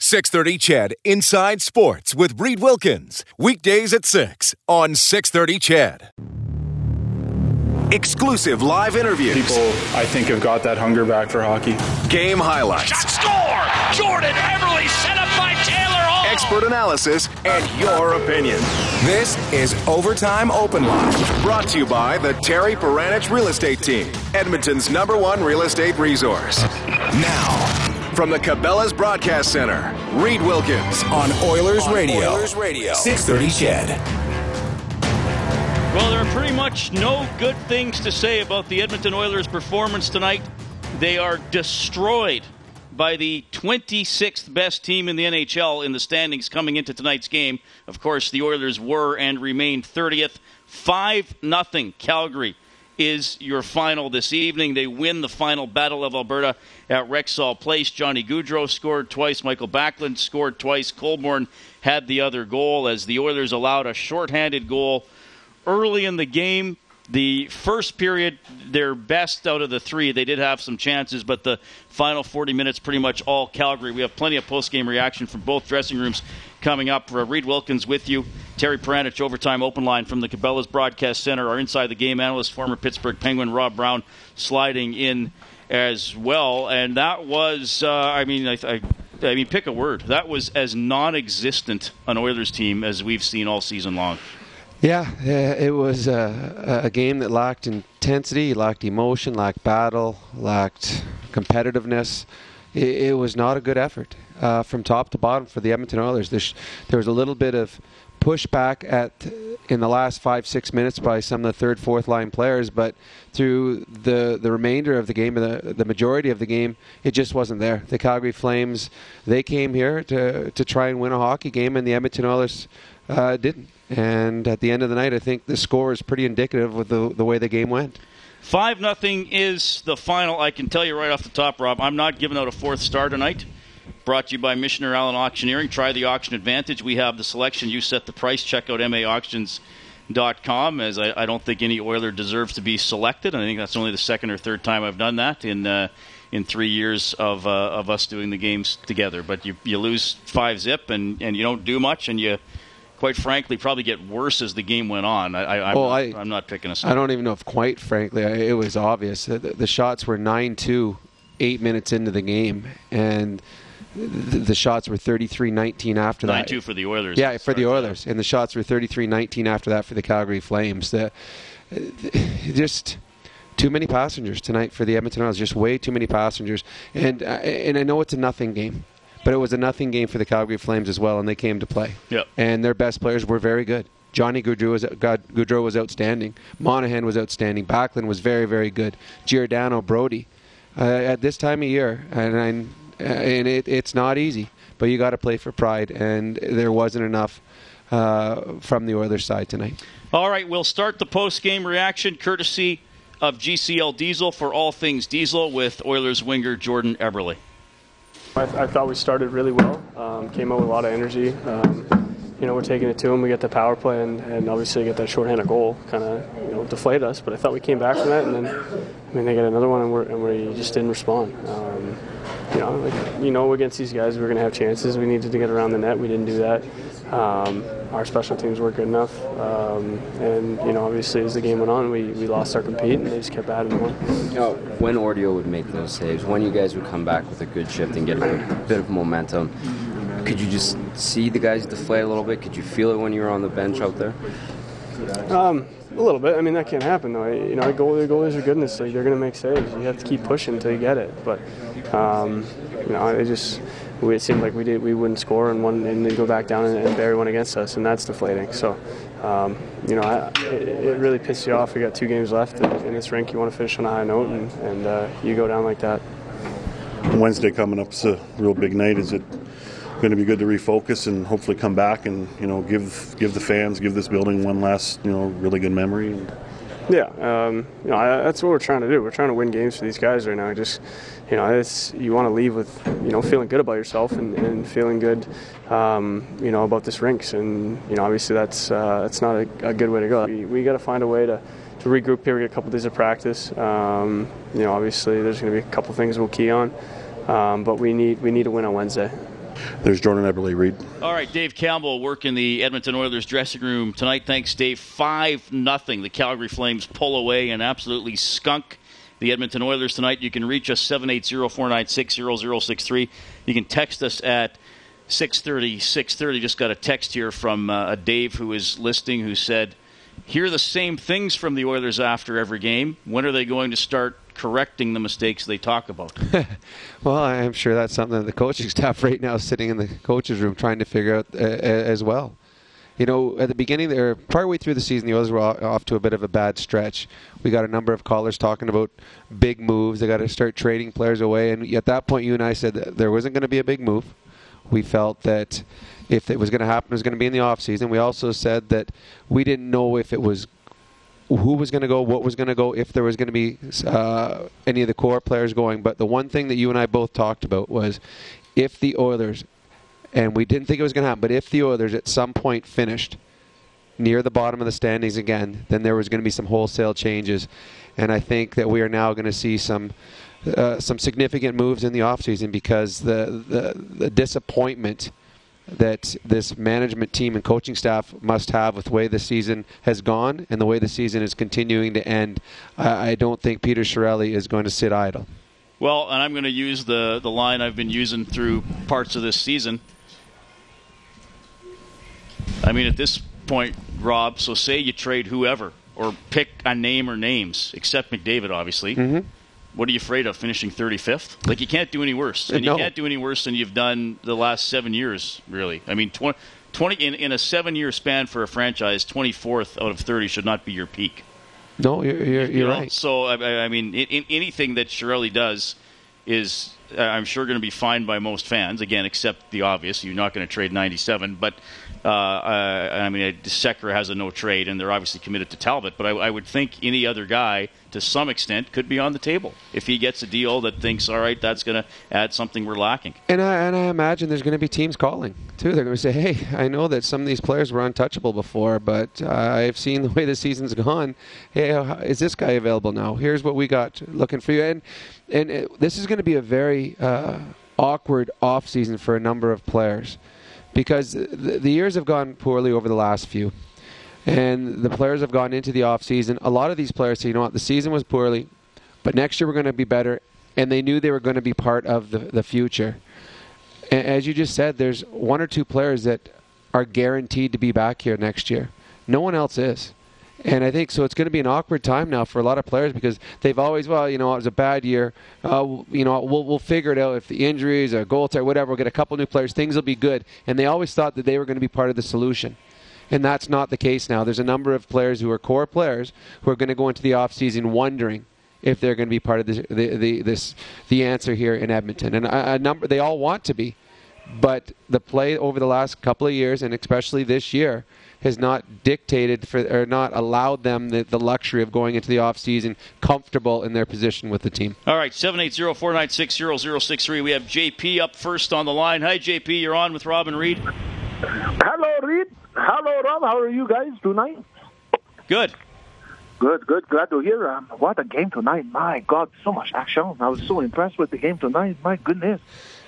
630 CHED Inside Sports with Reed Wilkins. Weekdays at 6 on 630 CHED. Exclusive live interviews. People, I think, have got that hunger back for hockey. Game highlights. Shot score! Jordan Eberle set up by Taylor Hall. Expert analysis and your opinion. This is Overtime Open Line, brought to you by the Terry Paranich Real Estate Team, Edmonton's #1 real estate resource. Now, from the Cabela's Broadcast Center, Reed Wilkins on Oilers Radio, 630 CHED. Well, there are pretty much no good things to say about the Edmonton Oilers' performance tonight. They are destroyed by the 26th best team in the NHL in the standings coming into tonight's game. Of course, the Oilers were and remain 30th. 5-0 Calgary is your final this evening. They win the final battle of Alberta at Rexall Place. Johnny Gaudreau scored twice. Michael Backlund scored twice. Colborne had the other goal as the Oilers allowed a shorthanded goal early in the game. The first period, their best out of the three. They did have some chances, but the final 40 minutes, pretty much all Calgary. We have plenty of post-game reaction from both dressing rooms coming up. Reed Wilkins with you. Terry Paranich, Overtime Open Line from the Cabela's Broadcast Center. Our Inside the Game analyst, former Pittsburgh Penguin Rob Brown, sliding in as well. And that was, pick a word. That was as non-existent an Oilers team as we've seen all season long. Yeah, it was a game that lacked intensity, lacked emotion, lacked battle, lacked competitiveness. It was not a good effort from top to bottom for the Edmonton Oilers. There was a little bit of pushback in the last 5-6 minutes by some of the third, fourth line players, but through the remainder of the game, the majority of the game, it just wasn't there. The Calgary Flames, they came here to try and win a hockey game, and the Edmonton Oilers didn't. And at the end of the night, I think the score is pretty indicative of the way the game went. 5-0 is the final. I can tell you right off the top, Rob, I'm not giving out a fourth star tonight. Brought to you by Missioner Allen Auctioneering. Try the auction advantage. We have the selection. You set the price. Check out maauctions.com, as I don't think any Oiler deserves to be selected. And I think that's only the second or third time I've done that in 3 years of us doing the games together. But you lose 5-0 and you don't do much, and you, quite frankly, probably get worse as the game went on. I'm not picking a side. I don't even know if quite frankly. It was obvious. The shots were 9-2, 8 minutes into the game, and the shots were 33-19 after that. 9-2 for the Oilers. Yeah, for the Oilers. And the shots were 33-19 after that for the Calgary Flames. Just too many passengers tonight for the Edmonton Oilers. Just way too many passengers. And I know it's a nothing game, but it was a nothing game for the Calgary Flames as well, and they came to play. Yep. And their best players were very good. Johnny Gaudreau was outstanding. Monahan was outstanding. Backlund was very, very good. Giordano, Brody. At this time of year, it's not easy, but you got to play for pride, and there wasn't enough from the Oilers side tonight. All right, we'll start the post-game reaction courtesy of GCL Diesel for all things diesel with Oilers winger Jordan Eberle. I thought we started really well, came out with a lot of energy. We're taking it to them. We get the power play and obviously get that shorthanded goal kind of deflated us, but I thought we came back from that, and then they get another one and we just didn't respond. Against these guys, we're going to have chances. We needed to get around the net. We didn't do that. Our special teams weren't good enough. Obviously, as the game went on, we lost our compete, and they just kept adding more. When Ordeo would make those saves, when you guys would come back with a good shift and get a bit of momentum, could you just see the guys deflate a little bit? Could you feel it when you were on the bench out there? A little bit. I mean, that can't happen, though. Goalies are good in this league. They're going to make saves. You have to keep pushing until you get it. But, it seemed like we wouldn't score and then go back down and bury one against us, and that's deflating. So, it really pissed you off. We got 2 games left in this rink. You want to finish on a high note, and you go down like that. Wednesday coming up is a real big night. Is it going to be good to refocus and hopefully come back and, you know, give the fans, give this building one last, you know, really good memory. That's what we're trying to do. We're trying to win games for these guys right now. Just, you know, it's, you want to leave with, you know, feeling good about yourself and feeling good, you know, about this rinks. And, you know, obviously that's not a good way to go. We got to find a way to regroup here. We get a couple days of practice. You know, obviously there's going to be a couple things we'll key on, but we need to win on Wednesday. There's Jordan Eberle, Reed. All right, Dave Campbell working the Edmonton Oilers dressing room tonight. Thanks, Dave. 5-0. The Calgary Flames pull away and absolutely skunk the Edmonton Oilers tonight. You can reach us 780-496-0063. You can text us at 630-630. Just got a text here from Dave who is listening, who said, hear the same things from the Oilers after every game. When are they going to start correcting the mistakes they talk about? Well, I'm sure that's something that the coaching staff right now is sitting in the coach's room trying to figure out as well. You know, at the beginning there, partway through the season, the Oilers were off to a bit of a bad stretch. We got a number of callers talking about big moves. They got to start trading players away. And at that point, you and I said that there wasn't going to be a big move. We felt that if it was going to happen, it was going to be in the offseason. We also said that we didn't know if it was who was going to go, what was going to go, if there was going to be any of the core players going. But the one thing that you and I both talked about was if the Oilers, and we didn't think it was going to happen, but if the Oilers at some point finished near the bottom of the standings again, then there was going to be some wholesale changes. And I think that we are now going to see some significant moves in the offseason because the disappointment that this management team and coaching staff must have with the way the season has gone and the way the season is continuing to end, I don't think Peter Chiarelli is going to sit idle. Well, and I'm going to use the line I've been using through parts of this season. I mean, at this point, Rob, so say you trade whoever or pick a name or names, except McDavid, obviously. Mm-hmm. What are you afraid of, finishing 35th? Like, you can't do any worse. And you can't do any worse than you've done the last 7 years, really. I mean, 20 in a 7-year span for a franchise, 24th out of 30 should not be your peak. No, you're right. So, I mean, anything that Chiarelli does is, I'm sure, going to be fined by most fans, again, except the obvious. You're not going to trade 97. But, I mean, Sekera has a no trade, and they're obviously committed to Talbot. But I would think any other guy, to some extent, could be on the table if he gets a deal that thinks, all right, that's going to add something we're lacking. And I imagine there's going to be teams calling, too. They're going to say, hey, I know that some of these players were untouchable before, but I've seen the way the season's gone. Hey, is this guy available now? Here's what we got looking for you. And this is going to be a very awkward offseason for a number of players because the years have gone poorly over the last few. And the players have gone into the offseason. A lot of these players say, you know what, the season was poorly, but next year we're going to be better. And they knew they were going to be part of the future. And as you just said, there's one or two players that are guaranteed to be back here next year. No one else is. And I think so it's going to be an awkward time now for a lot of players because they've always, well, you know, it was a bad year. You know, we'll figure it out if the injuries or goals or whatever, we'll get a couple new players, things will be good. And they always thought that they were going to be part of the solution. And that's not the case now. There's a number of players who are core players who are going to go into the offseason wondering if they're going to be part of the answer here in Edmonton. And they all want to be. But the play over the last couple of years, and especially this year, has not dictated or not allowed them the luxury of going into the offseason comfortable in their position with the team. All right, 780-496-0063. We have JP up first on the line. Hi, JP. You're on with Rob and Reed. Hello, Reed. Hello, Rob. How are you guys tonight? Good. Glad to hear. What a game tonight. My God, so much action. I was so impressed with the game tonight. My goodness.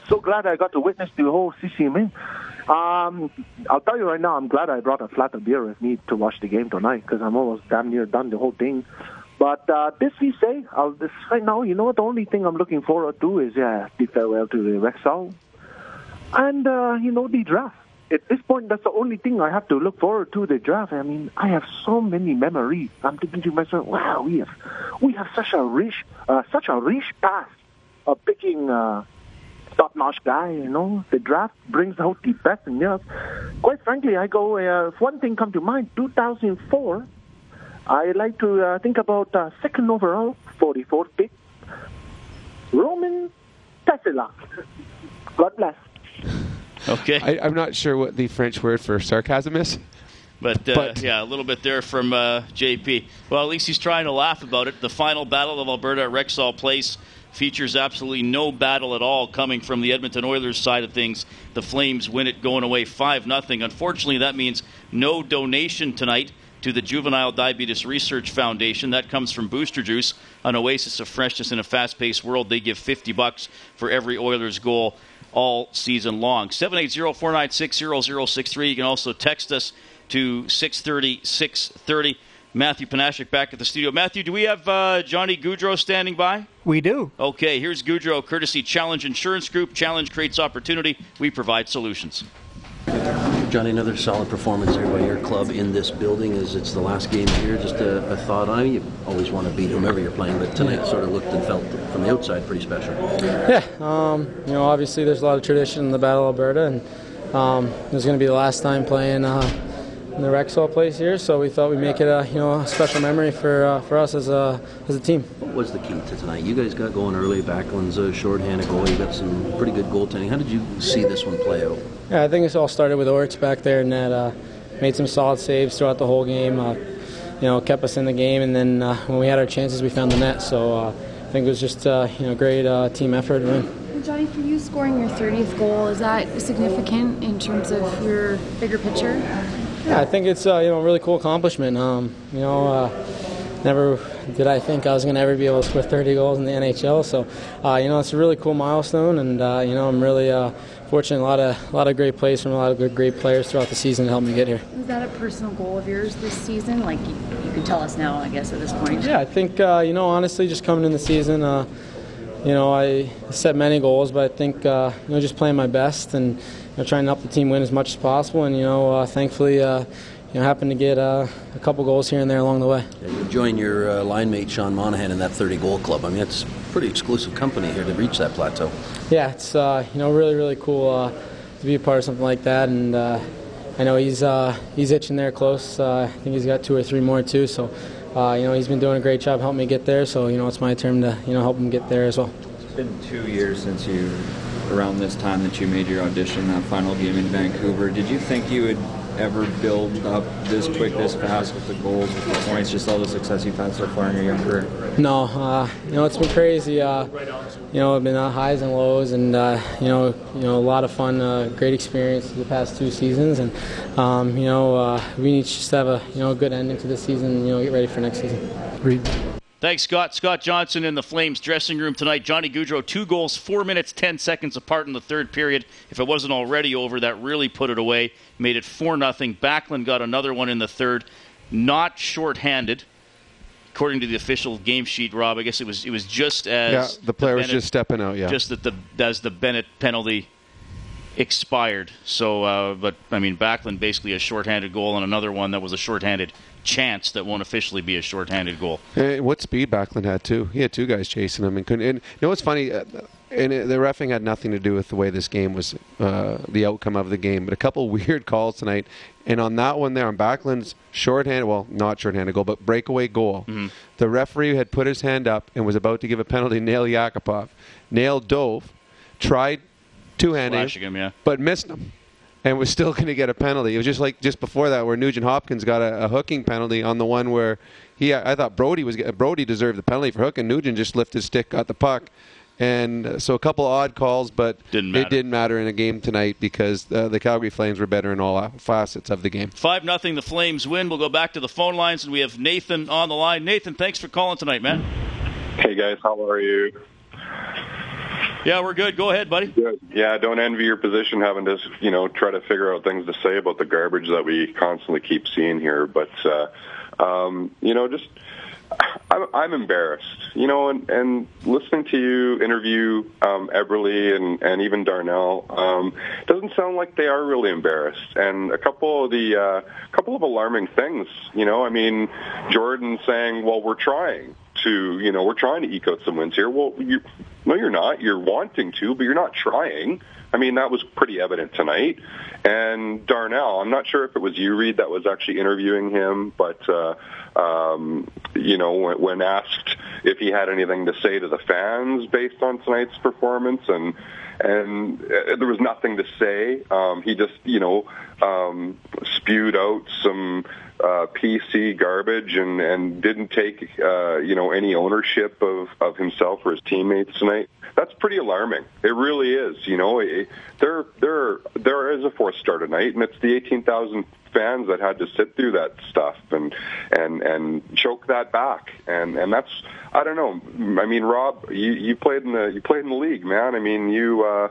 So glad I got to witness the whole CCMA. I'll tell you right now, I'm glad I brought a flat of beer with me to watch the game tonight because I'm almost damn near done the whole thing. But this we say, right now, you know what? The only thing I'm looking forward to is the farewell to the Rexall and, you know, the draft. At this point, that's the only thing I have to look forward to, the draft. I mean, I have so many memories. I'm thinking to myself, wow, we have such a rich past of picking top-notch guy, you know. The draft brings out the best in us. Quite frankly, I go, if one thing comes to mind, 2004, I like to think about second overall, 44th pick, Roman Tesla. God bless. Okay. I'm not sure what the French word for sarcasm is. But yeah, a little bit there from JP. Well, at least he's trying to laugh about it. The final battle of Alberta at Rexall Place features absolutely no battle at all coming from the Edmonton Oilers side of things. The Flames win it going away 5-0. Unfortunately, that means no donation tonight to the Juvenile Diabetes Research Foundation. That comes from Booster Juice, an oasis of freshness in a fast-paced world. They give $50 for every Oilers goal all season long. 780-496-0063. You can also text us to 630-630. Matthew Panashik back at the studio. Matthew, do we have Johnny Gaudreau standing by? We do. Okay, here's Gaudreau, courtesy Challenge Insurance Group. Challenge creates opportunity. We provide solutions. Johnny, another solid performance here by your club in this building as it's the last game here. Just a thought on you. You always want to beat whomever you're playing, but tonight sort of looked and felt from the outside pretty special. Yeah, you know, obviously there's a lot of tradition in the Battle of Alberta, and it was going to be the last time playing in the Rexall Place here, so we thought we'd make it a special memory for us as a team. What was the key to tonight? You guys got going early. Backlund's shorthand, a goal. You got some pretty good goaltending. How did you see this one play out? Yeah, I think it all started with Orch back there, and that made some solid saves throughout the whole game. Kept us in the game, and then when we had our chances, we found the net. So I think it was just great team effort. Johnny, for you scoring your 30th goal, is that significant in terms of your bigger picture? Yeah, I think it's a really cool accomplishment. Never did I think I was going to ever be able to score 30 goals in the NHL. So, it's a really cool milestone, and I'm really fortunate. A lot of great plays from a lot of great players throughout the season to help me get here. Was that a personal goal of yours this season? Like you can tell us now, I guess, at this point. Yeah, I think honestly, just coming in the season, I set many goals, but I think just playing my best and trying to help the team win as much as possible, and thankfully. Happened to get a couple goals here and there along the way. Yeah, you join your line mate Sean Monahan in that 30-goal club. I mean, it's pretty exclusive company here to reach that plateau. Yeah, it's really, really cool to be a part of something like that. And I know he's itching there close. I think he's got two or three more too. So he's been doing a great job helping me get there. So it's my turn to help him get there as well. It's been 2 years since you, around this time that you made your audition, that final game in Vancouver. Did you think you would ever build up this quick, this fast with the goals, with the points, just all the success you've had so far in your young career? No, it's been crazy. I've been highs and lows, and a lot of fun, great experience the past two seasons, and we need to just have a good ending to this season. And, get ready for next season. Reed. Thanks, Scott. Scott Johnson in the Flames dressing room tonight. Johnny Gaudreau, 2 goals, 4 minutes, 10 seconds apart in the third period. If it wasn't already over, that really put it away. Made it 4-0. Backlund got another one in the third. Not shorthanded, according to the official game sheet, Rob. I guess it was just as... Yeah, the player was just stepping out, yeah. Just as the Bennett penalty expired. So, Backlund basically a shorthanded goal and another one that was a shorthanded chance that won't officially be a shorthanded goal. And what speed Backlund had, too. He had 2 guys chasing him. And couldn't. And you know what's funny? And the reffing had nothing to do with the way this game was, the outcome of the game. But a couple weird calls tonight. And on that one there, on Backlund's shorthanded, well, not shorthanded goal, but breakaway goal, the referee had put his hand up and was about to give a penalty to Nail Yakupov. Nail dove, tried two-handed, yeah, but missed him. And was still going to get a penalty. It was just like just before that, where Nugent Hopkins got a hooking penalty on the one where I thought Brody deserved the penalty for hooking. Nugent just lifted his stick, got the puck, and so a couple of odd calls, but it didn't matter in a game tonight because the Calgary Flames were better in all facets of the game. 5-0, the Flames win. We'll go back to the phone lines, and we have Nathan on the line. Nathan, thanks for calling tonight, man. Hey guys, how are you? Yeah, we're good. Go ahead, buddy. Good. Yeah, I don't envy your position having to, try to figure out things to say about the garbage that we constantly keep seeing here. But, I'm embarrassed. And listening to you interview Eberle and even Darnell, doesn't sound like they are really embarrassed. And a couple of the alarming things, Jordan saying, well, we're trying to eke out some wins here. Well, No, you're not. You're wanting to, but you're not trying. I mean, that was pretty evident tonight. And Darnell, I'm not sure if it was you, Reed, that was actually interviewing him, but, you know, when asked if he had anything to say to the fans based on tonight's performance, and there was nothing to say. He just, you know, spewed out some PC garbage and didn't take, you know, any ownership of himself or his teammates tonight. That's pretty alarming. It really is. You know, there is a forced start tonight, and it's the 18,000 fans that had to sit through that stuff and choke that back. And that's, I don't know. I mean, Rob, you played in the league, man. I mean, you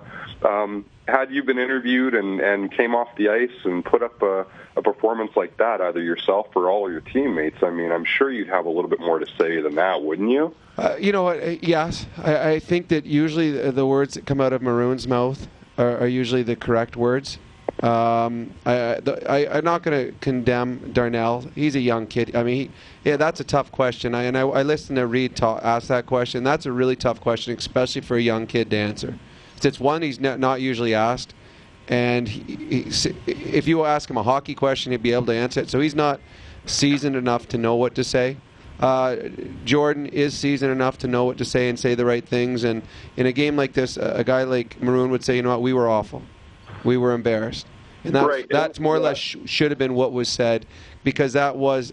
had you been interviewed and came off the ice and put up a performance like that, either yourself or all your teammates, I mean, I'm sure you'd have a little bit more to say than that, wouldn't you? You know what? Yes. I think that usually the words that come out of Maroon's mouth are usually the correct words. I'm not going to condemn Darnell. He's a young kid. I mean, that's a tough question. I listened to Reed ask that question. That's a really tough question, especially for a young kid to answer. It's one he's not usually asked, and if you ask him a hockey question, he'd be able to answer it. So he's not seasoned enough to know what to say. Jordan is seasoned enough to know what to say and say the right things. And in a game like this, a guy like Maroon would say, you know what, we were awful. We were embarrassed. And that's more or less should have been what was said, because that was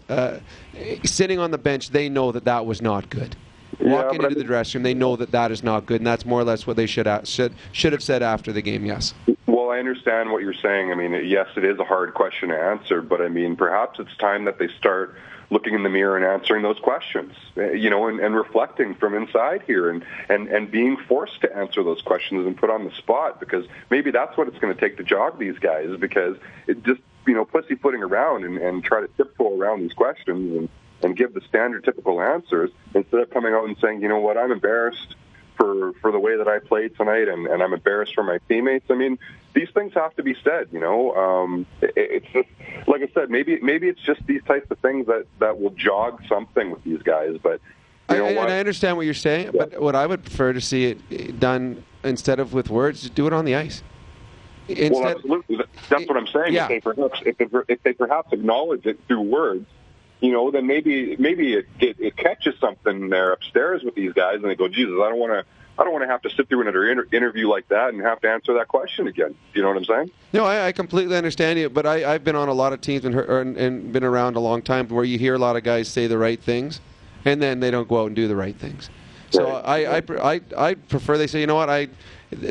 sitting on the bench, they know that was not good. Walking into the dressing room, they know that is not good, and that's more or less what they should have said after the game, yes. Well, I understand what you're saying. I mean, yes, it is a hard question to answer, but, I mean, perhaps it's time that they start looking in the mirror and answering those questions, you know, and reflecting from inside here and being forced to answer those questions and put on the spot, because maybe that's what it's going to take to jog these guys, because it just, you know, pussyfooting around and try to tiptoe around these questions and give the standard typical answers, instead of coming out and saying, you know what, I'm embarrassed for the way that I played tonight, and I'm embarrassed for my teammates. I mean, these things have to be said, you know. It's just, like I said, maybe it's just these types of things that will jog something with these guys. But I understand what you're saying, yeah. But what I would prefer to see it done instead of with words, do it on the ice. Well, absolutely. That's what I'm saying. Yeah. If they perhaps acknowledge it through words, you know, then maybe it catches something there upstairs with these guys, and they go, Jesus, I don't want to have to sit through another interview like that and have to answer that question again. You know what I'm saying? No, I completely understand you, but I've been on a lot of teams and been around a long time where you hear a lot of guys say the right things, and then they don't go out and do the right things. So right. I prefer they say, you know what,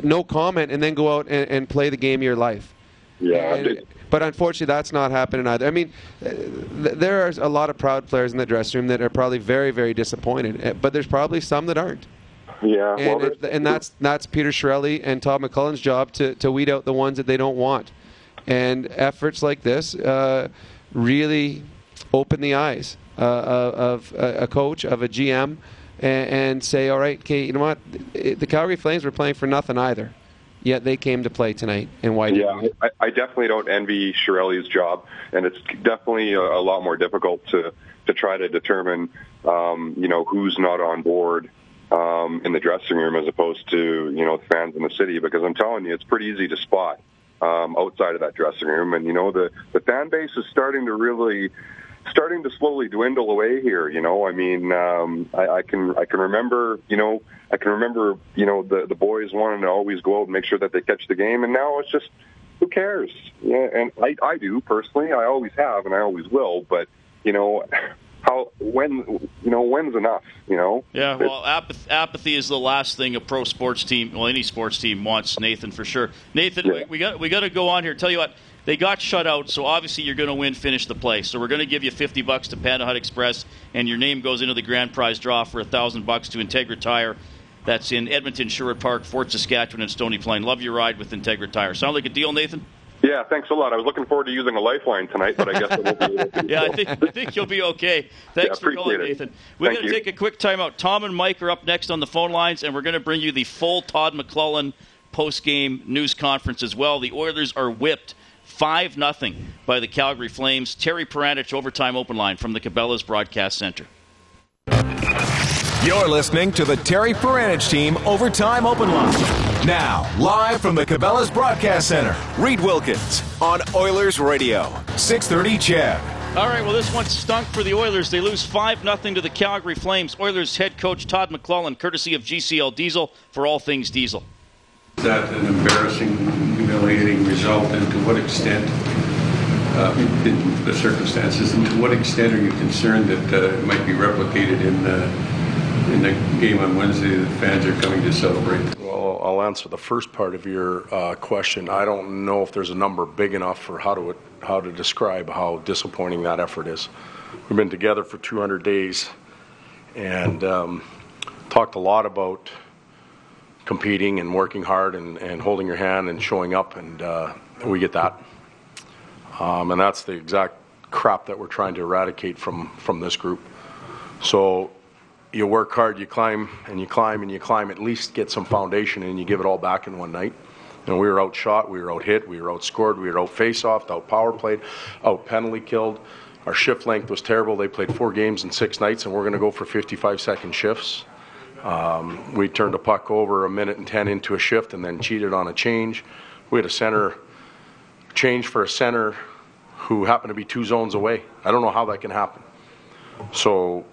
no comment, and then go out and play the game of your life. Yeah, but unfortunately, that's not happening either. I mean, there are a lot of proud players in the dressing room that are probably very, very disappointed. But there's probably some that aren't. Yeah, and well, that's Peter Chiarelli and Todd McLellan's job to weed out the ones that they don't want. And efforts like this really open the eyes of a coach, of a GM, and say, all right, Kate, you know what? The Calgary Flames were playing for nothing either. Yet they came to play tonight, and why didn't they? Yeah, I definitely don't envy Chiarelli's job, and it's definitely a lot more difficult to try to determine, you know, who's not on board in the dressing room as opposed to, you know, fans in the city, because I'm telling you, it's pretty easy to spot outside of that dressing room. And, you know, the fan base is starting to slowly dwindle away here, you know. I mean, I can remember, you know, the boys wanting to always go out and make sure that they catch the game, and now it's just, who cares? Yeah, and I do personally. I always have, and I always will. But you know, when's enough? You know. Yeah. Well, apathy is the last thing a pro sports team, well, any sports team wants. Nathan, for sure. Nathan, yeah. we got to go on here. Tell you what. They got shut out, so obviously you're going to win finish the play. So we're going to give you $50 to Panda Hut Express, and your name goes into the grand prize draw for $1,000 to Integra Tire. That's in Edmonton, Sherwood Park, Fort Saskatchewan, and Stony Plain. Love your ride with Integra Tire. Sound like a deal, Nathan? Yeah, thanks a lot. I was looking forward to using a lifeline tonight, but I guess I won't be able to. Yeah, I think you'll be okay. Thanks for calling, Nathan. We're going to take a quick timeout. Tom and Mike are up next on the phone lines, and we're going to bring you the full Todd McLellan post-game news conference as well. The Oilers are whipped 5-0 by the Calgary Flames. Terry Paranich, overtime open line from the Cabela's Broadcast Center. You're listening to the Terry Paranich Team Overtime Open Line. Now, live from the Cabela's Broadcast Center, Reed Wilkins on Oilers Radio, 630 CHED. All right, well, this one stunk for the Oilers. They lose 5-0 to the Calgary Flames. Oilers head coach Todd McLellan, courtesy of GCL Diesel, for all things diesel. Is that an embarrassing, humiliating result? And to what extent, in the circumstances, and to what extent are you concerned that it might be replicated in the game on Wednesday that fans are coming to celebrate? Well, I'll answer the first part of your question. I don't know if there's a number big enough for how to describe how disappointing that effort is. We've been together for 200 days and talked a lot about competing and working hard and holding your hand and showing up, and we get that. And that's the exact crap that we're trying to eradicate from this group. So you work hard, you climb and you climb and you climb, at least get some foundation, and you give it all back in one night. And we were outshot, we were out-hit, we were outscored, we were out-face-offed, out-power-played, out-penalty-killed. Our shift length was terrible. They played 4 games in 6 nights, and we're going to go for 55-second shifts. We turned a puck over 1:10 into a shift and then cheated on a change. We had a center change for a center who happened to be 2 zones away. I don't know how that can happen. So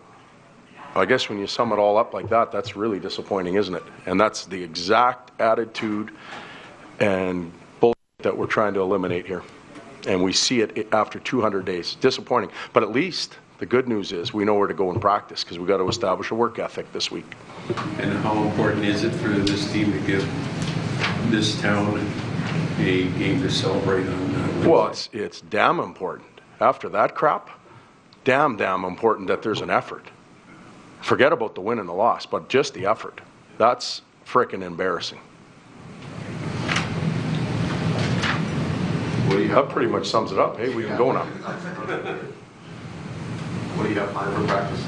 I guess when you sum it all up like that, that's really disappointing, isn't it? And that's the exact attitude and bullshit that we're trying to eliminate here. And we see it after 200 days. Disappointing. But at least the good news is we know where to go in practice, because we've got to establish a work ethic this week. And how important is it for this team to give this town a game to celebrate on Wednesday? Well, it's damn important. After that crap, damn important that there's an effort. Forget about the win and the loss, but just the effort. That's frickin' embarrassing. That pretty much sums it up. Hey, we can go now. What do you have planned for practice?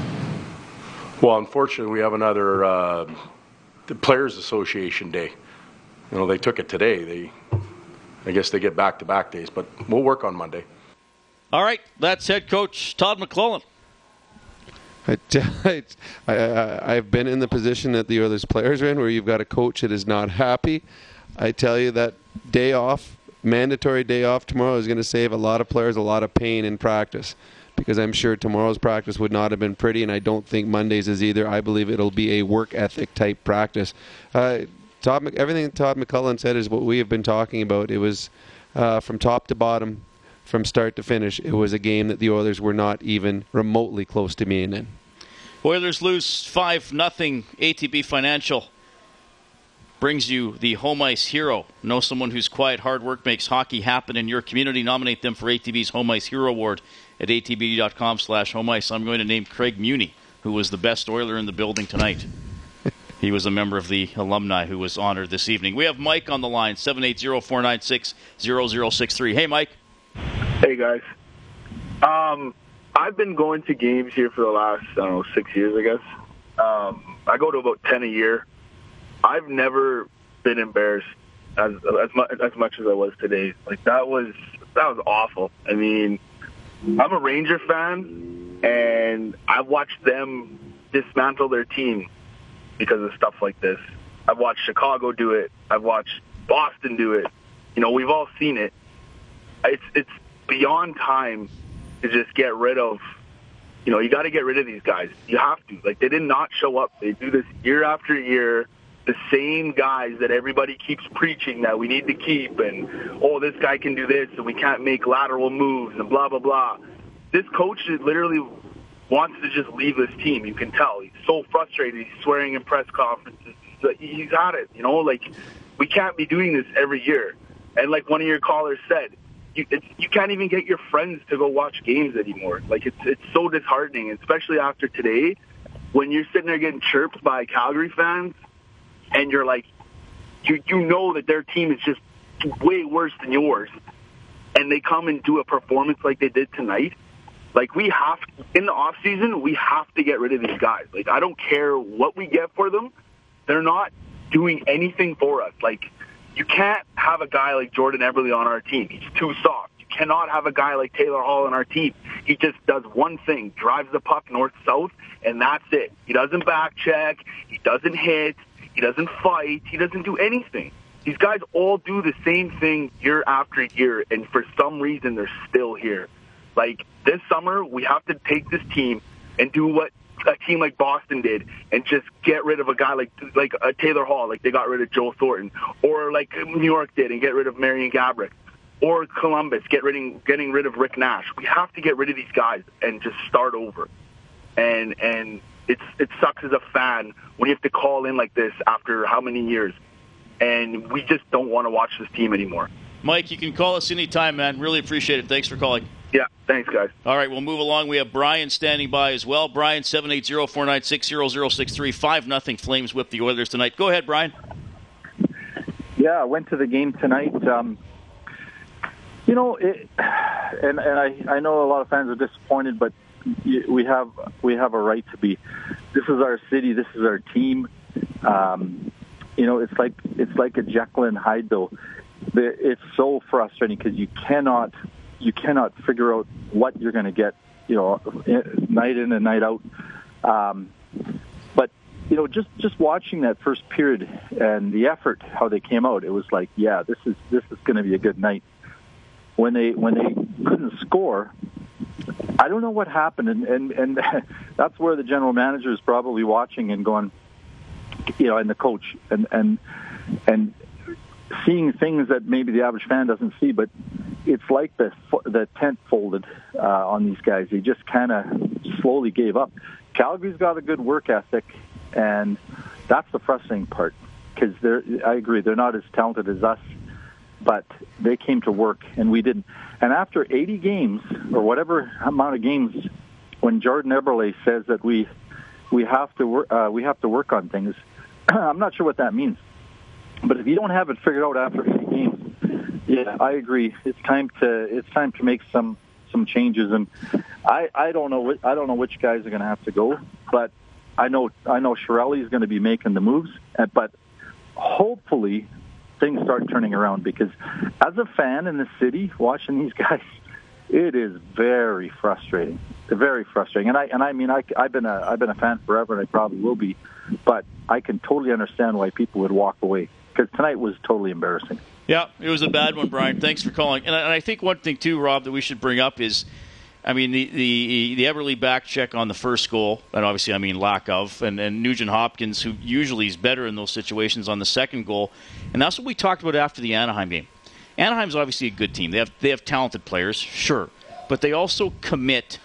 Well, unfortunately, we have another the Players Association day. You know, they took it today. I guess they get back-to-back days, but we'll work on Monday. All right, that's head coach Todd McLellan. I've been in the position that the Oilers players are in, where you've got a coach that is not happy. I tell you, that day off, mandatory day off tomorrow, is going to save a lot of players a lot of pain in practice, because I'm sure tomorrow's practice would not have been pretty, and I don't think Monday's is either. I believe it'll be a work ethic type practice. Everything Todd McLellan said is what we have been talking about. It was from top to bottom. From start to finish, it was a game that the Oilers were not even remotely close to being in. Oilers lose 5-0. ATB Financial brings you the Home Ice Hero. Know someone whose quiet hard work makes hockey happen in your community? Nominate them for ATB's Home Ice Hero Award at atb.com/homeice. I'm going to name Craig Muni, who was the best Oiler in the building tonight. He was a member of the alumni who was honored this evening. We have Mike on the line, 780-496-0063. Hey, Mike. Hey, guys. I've been going to games here for the last, 6 years, I guess. I go to about 10 a year. I've never been embarrassed as much as I was today. Like, that was awful. I mean, I'm a Ranger fan, and I've watched them dismantle their team because of stuff like this. I've watched Chicago do it. I've watched Boston do it. You know, we've all seen it. It's beyond time to just get rid of, you got to get rid of these guys. You have to. Like, they did not show up. They do this year after year, the same guys that everybody keeps preaching that we need to keep, and, oh, this guy can do this, and we can't make lateral moves, and blah, blah, blah. This coach literally wants to just leave this team. You can tell. He's so frustrated. He's swearing in press conferences. He's at it, we can't be doing this every year. And like one of your callers said, You can't even get your friends to go watch games anymore. Like, it's so disheartening, especially after today, when you're sitting there getting chirped by Calgary fans, and you're like, you know that their team is just way worse than yours, and they come and do a performance like they did tonight. Like, we have to, in the off season, we have to get rid of these guys. Like, I don't care what we get for them, they're not doing anything for us. Like, you can't have a guy like Jordan Eberle on our team. He's too soft. You cannot have a guy like Taylor Hall on our team. He just does one thing, drives the puck north-south, and that's it. He doesn't back check. He doesn't hit. He doesn't fight. He doesn't do anything. These guys all do the same thing year after year, and for some reason they're still here. Like, this summer, we have to take this team and do what a team like Boston did and just get rid of a guy like Taylor Hall, like they got rid of Joel Thornton, or like New York did and get rid of Marian Gaborik, or Columbus getting rid of Rick Nash. We have to get rid of these guys and just start over. And it sucks as a fan when you have to call in like this after how many years. And we just don't want to watch this team anymore. Mike, you can call us anytime, man. Really appreciate it. Thanks for calling. Yeah, thanks, guys. All right, we'll move along. We have Brian standing by as well. Brian, 780-496-0063. 5-0 Flames whip the Oilers tonight. Go ahead, Brian. Yeah, I went to the game tonight. I know a lot of fans are disappointed, but we have a right to be. This is our city. This is our team. It's like a Jekyll and Hyde, though. It's so frustrating because you cannot figure out what you're going to get, night in and night out. But just watching that first period and the effort, how they came out, it was like, yeah, this is going to be a good night. When they couldn't score, I don't know what happened, and that's where the general manager is probably watching and going, and the coach and seeing things that maybe the average fan doesn't see, but it's like the tent folded on these guys. They just kind of slowly gave up. Calgary's got a good work ethic, and that's the frustrating part because I agree, they're not as talented as us, but they came to work, and we didn't. And after 80 games or whatever amount of games, when Jordan Eberle says that we have to work on things, I'm not sure what that means. But if you don't have it figured out after 80 games, yeah, I agree. It's time to make some changes, and I don't know which guys are going to have to go, but I know Chiarelli is going to be making the moves, but hopefully things start turning around, because as a fan in the city watching these guys, it is very frustrating. Very frustrating, I've been a fan forever, and I probably will be, but I can totally understand why people would walk away, because tonight was totally embarrassing. Yeah, it was a bad one, Brian. Thanks for calling. And I think one thing too, Rob, that we should bring up is, the Eberle back check on the first goal, and obviously lack of, and Nugent Hopkins, who usually is better in those situations, on the second goal, and that's what we talked about after the Anaheim game. Anaheim's obviously a good team. They have talented players, sure, but they also commit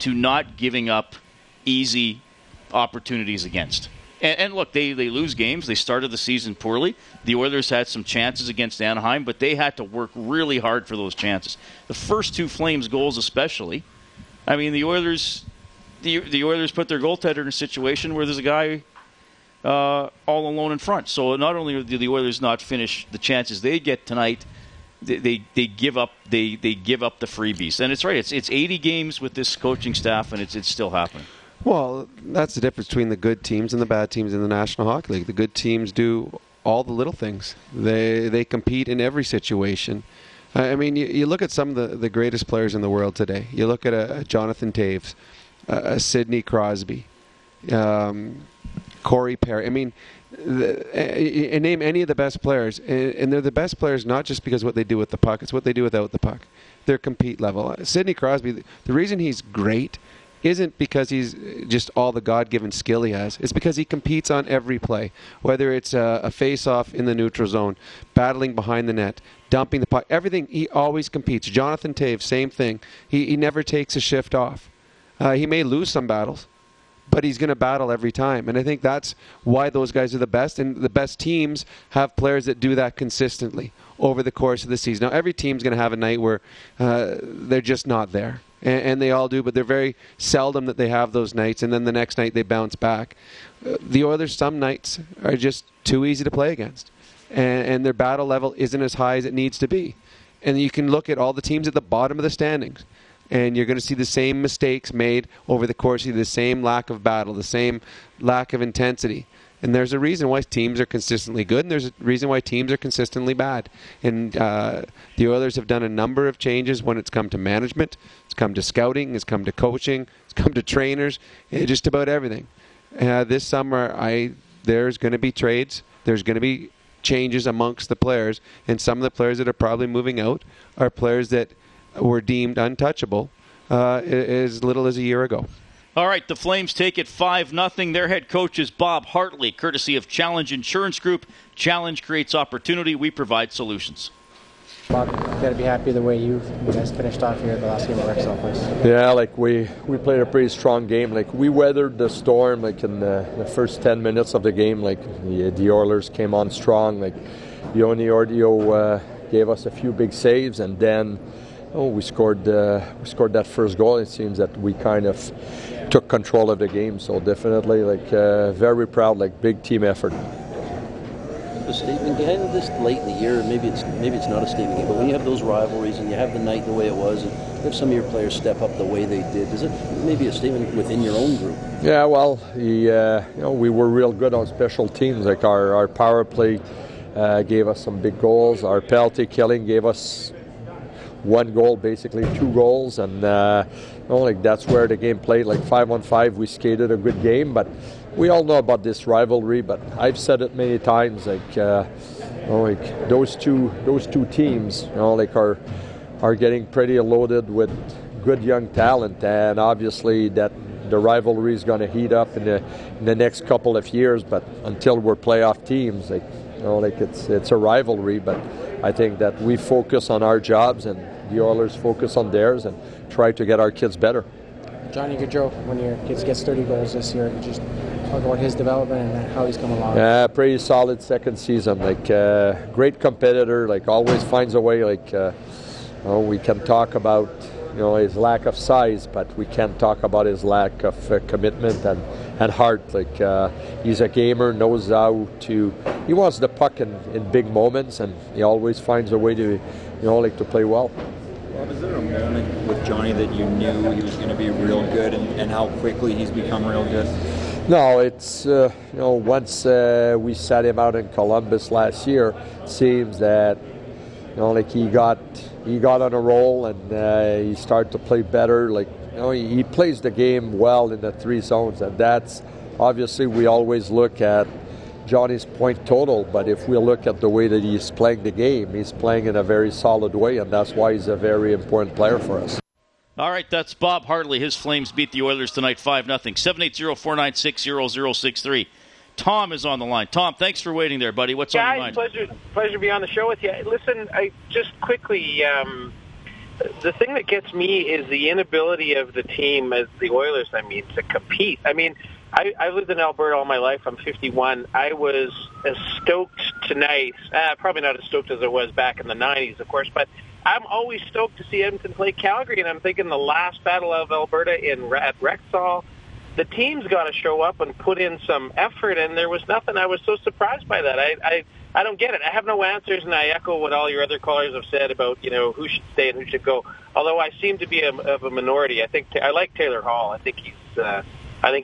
to not giving up easy opportunities against. And look, they lose games. They started the season poorly. The Oilers had some chances against Anaheim, but they had to work really hard for those chances. The first two Flames goals especially, the Oilers put their goaltender in a situation where there's a guy all alone in front. So not only did the Oilers not finish the chances they get tonight, They give up the freebies, and it's right. It's 80 games with this coaching staff, and it's still happening. Well, that's the difference between the good teams and the bad teams in the National Hockey League. The good teams do all the little things. They compete in every situation. You look at some of the greatest players in the world today. You look at a Jonathan Taves, a Sidney Crosby, Corey Perry. Name any of the best players, and they're the best players not just because what they do with the puck, it's what they do without the puck. Their compete level. Sidney Crosby, the reason he's great isn't because he's just all the God-given skill he has. It's because he competes on every play, whether it's a face-off in the neutral zone, battling behind the net, dumping the puck, everything. He always competes. Jonathan Taves, same thing. He never takes a shift off. He may lose some battles, but he's going to battle every time. And I think that's why those guys are the best. And the best teams have players that do that consistently over the course of the season. Now, every team's going to have a night where they're just not there. And they all do, but they're very seldom that they have those nights. And then the next night they bounce back. The Oilers, some nights, are just too easy to play against. And their battle level isn't as high as it needs to be. And you can look at all the teams at the bottom of the standings, and you're going to see the same mistakes made over the course of the same lack of battle, the same lack of intensity. And there's a reason why teams are consistently good, and there's a reason why teams are consistently bad. And the Oilers have done a number of changes when it's come to management. It's come to scouting. It's come to coaching. It's come to trainers. Just about everything. This summer, there's going to be trades. There's going to be changes amongst the players. And some of the players that are probably moving out are players that were deemed untouchable as little as a year ago. All right, the Flames take it 5-0. Their head coach is Bob Hartley, courtesy of Challenge Insurance Group. Challenge creates opportunity. We provide solutions. Bob, you've got to be happy the way you guys finished off here the last game at Rexall Place. Yeah, we played a pretty strong game. We weathered the storm, in the first 10 minutes of the game. The Oilers came on strong. Joni Ortio gave us a few big saves, and then we scored that first goal. It seems that we kind of took control of the game. So definitely, very proud. Big team effort. A statement game this late in the year. Maybe it's not a statement game. But when you have those rivalries and you have the night the way it was, and if some of your players step up the way they did, is it maybe a statement within your own group? Yeah. Well, we were real good on special teams. Our power play gave us some big goals. Our penalty killing gave us one goal, basically 2 goals, and that's where the game played. 5-on-5, we skated a good game, but we all know about this rivalry. But I've said it many times, those two teams, are getting pretty loaded with good young talent, and obviously that the rivalry is going to heat up in the next couple of years. But until we're playoff teams, it's a rivalry, but I think that we focus on our jobs and the Oilers focus on theirs and try to get our kids better. Johnny Gaudreau, when your kids gets 30 goals this year, just talk about his development and how he's come along. Yeah, pretty solid second season. Great competitor. Always finds a way. We can talk about his lack of size, but we can't talk about his lack of commitment and heart. He's a gamer, knows how to. He wants the puck in big moments, and he always finds a way to, to play well. Bob, is there a moment with Johnny that you knew he was going to be real good, and how quickly he's become real good? No, it's once we sat him out in Columbus last year, seems that he got on a roll, and he started to play better. He plays the game well in the 3 zones, and that's obviously we always look at Johnny's point total. But if we look at the way that he's playing the game, he's playing in a very solid way, and that's why he's a very important player for us. All right, that's Bob Hartley. His Flames beat the Oilers tonight 5-0. 780-496-0063. Tom is on the line. Tom, thanks for waiting there, buddy. What's on your mind? Pleasure to be on the show with you. Listen, I just quickly, the thing that gets me is the inability of the team, as the Oilers, to compete. I've lived in Alberta all my life. I'm 51. I was as stoked tonight, probably not as stoked as I was back in the 90s, of course, but I'm always stoked to see Edmonton play Calgary, and I'm thinking the last battle of Alberta at Rexall, the team's got to show up and put in some effort, and there was nothing. I was so surprised by that. I don't get it. I have no answers, and I echo what all your other callers have said about, who should stay and who should go, although I seem to be of a minority. I think I like Taylor Hall. I think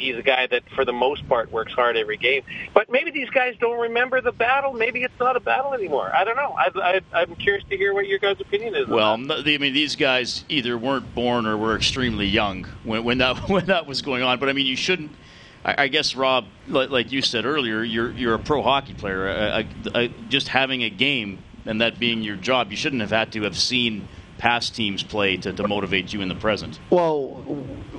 he's a guy that, for the most part, works hard every game. But maybe these guys don't remember the battle. Maybe it's not a battle anymore. I don't know. I'm curious to hear what your guys' opinion is. Well, these guys either weren't born or were extremely young when that was going on. But you shouldn't. I guess, Rob, like you said earlier, you're a pro hockey player. Just having a game and that being your job, you shouldn't have had to have seen past teams play to motivate you in the present. Well,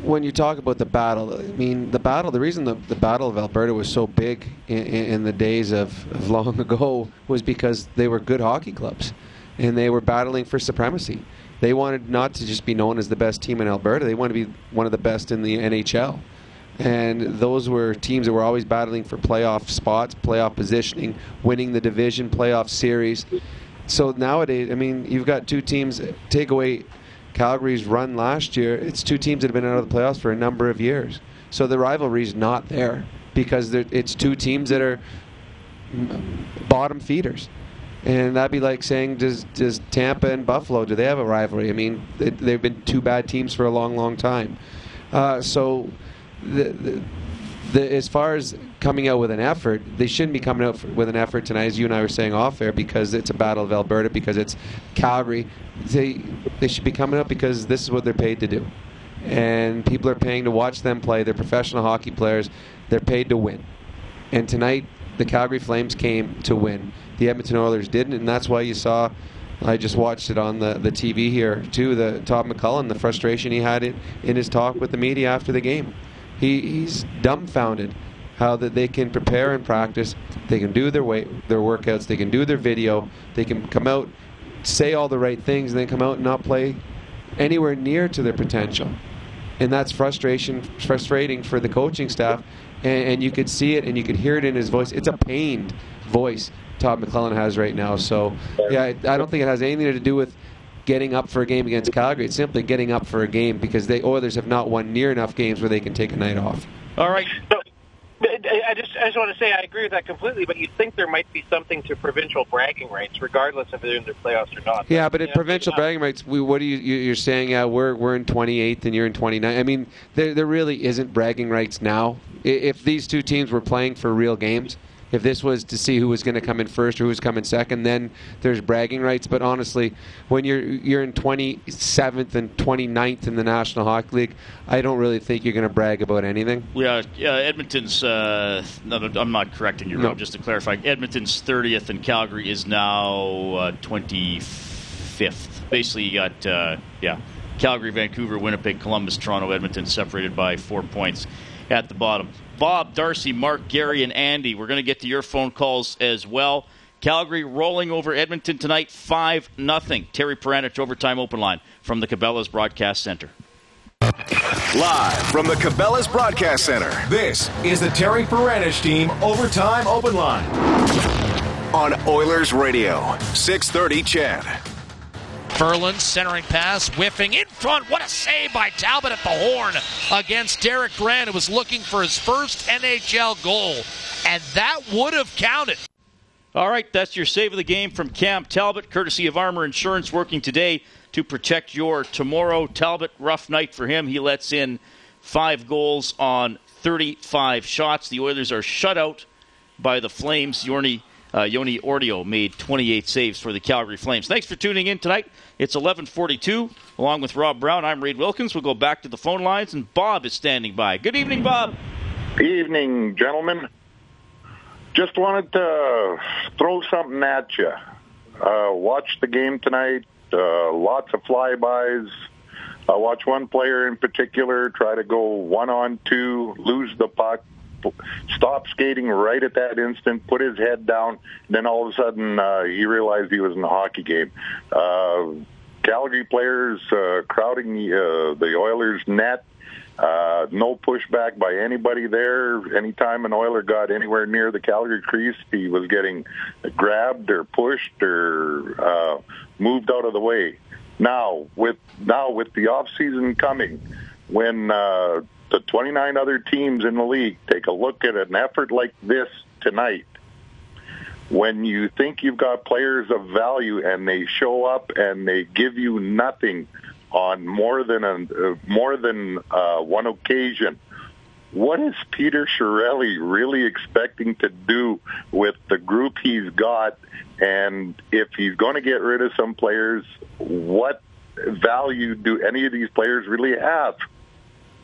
when you talk about the battle, the battle, the reason the Battle of Alberta was so big in the days of long ago was because they were good hockey clubs and they were battling for supremacy. They wanted not to just be known as the best team in Alberta. They wanted to be one of the best in the NHL. And those were teams that were always battling for playoff spots, playoff positioning, winning the division, playoff series. So nowadays, you've got 2 teams. Take away Calgary's run last year, it's 2 teams that have been out of the playoffs for a number of years. So the rivalry's not there because it's 2 teams that are bottom feeders. And that'd be like saying, does Tampa and Buffalo, do they have a rivalry? They've been 2 bad teams for a long, long time. So the as far as coming out with an effort, they shouldn't be coming out with an effort tonight, as you and I were saying off air, because it's a battle of Alberta, because it's Calgary. They should be coming out because this is what they're paid to do. And people are paying to watch them play. They're professional hockey players. They're paid to win. And tonight, the Calgary Flames came to win. The Edmonton Oilers didn't, and that's why you saw, I just watched it on the TV here, too, the Todd McLellan, the frustration he had in his talk with the media after the game. He's dumbfounded how that they can prepare and practice, they can do their workouts, they can do their video, they can come out, say all the right things, and then come out and not play anywhere near to their potential. And that's frustrating for the coaching staff. And you could see it, and you could hear it in his voice. It's a pained voice Todd McLellan has right now. So, yeah, I don't think it has anything to do with getting up for a game against Calgary. It's simply getting up for a game because the Oilers have not won near enough games where they can take a night off. All right. So, I just want to say I agree with that completely, but you'd think there might be something to provincial bragging rights, regardless if they're in the playoffs or not. Yeah, but at provincial bragging rights, what are you're saying? We're in 28th and you're in 29th. I mean, there really isn't bragging rights now. If these two teams were playing for real games, if this was to see who was going to come in first or who was coming second, then there's bragging rights. But honestly, when you're in 27th and 29th in the National Hockey League, I don't really think you're going to brag about anything. Edmonton's, no, I'm not correcting you, Rob, just to clarify. Edmonton's 30th and Calgary is now 25th. Basically, you got, Calgary, Vancouver, Winnipeg, Columbus, Toronto, Edmonton separated by 4 points at the bottom. Bob, Darcy, Mark, Gary, and Andy, we're going to get to your phone calls as well. Calgary rolling over Edmonton tonight, 5-0. Terry Paranich, Overtime Open Line from the Cabela's Broadcast Center. Live from the Cabela's Broadcast Center, this is the Terry Paranich Team Overtime Open Line on Oilers Radio, 630 CHED. Ferland, centering pass, whiffing in front. What a save by Talbot at the horn against Derek Grant, who was looking for his first NHL goal. And that would have counted. All right, that's your save of the game from Camp Talbot, courtesy of Armor Insurance, working today to protect your tomorrow. Talbot, rough night for him. He lets in 5 goals on 35 shots. The Oilers are shut out by the Flames. Joni Ortio made 28 saves for the Calgary Flames. Thanks for tuning in tonight. It's 11:42. Along with Rob Brown, I'm Reed Wilkins. We'll go back to the phone lines, and Bob is standing by. Good evening, Bob. Good evening, gentlemen. Just wanted to throw something at you. Watched the game tonight. Lots of flybys. I watched one player in particular try to go 1-on-2, lose the puck, stop skating right at that instant, put his head down, and then all of a sudden he realized he was in a hockey game. Calgary players crowding the Oilers' net. No pushback by anybody there. Anytime an Oiler got anywhere near the Calgary crease, he was getting grabbed or pushed or moved out of the way. Now with the offseason coming, when the 29 other teams in the league take a look at an effort like this tonight, when you think you've got players of value and they show up and they give you nothing on more than one occasion, what is Peter Chiarelli really expecting to do with the group he's got? And if he's going to get rid of some players, what value do any of these players really have?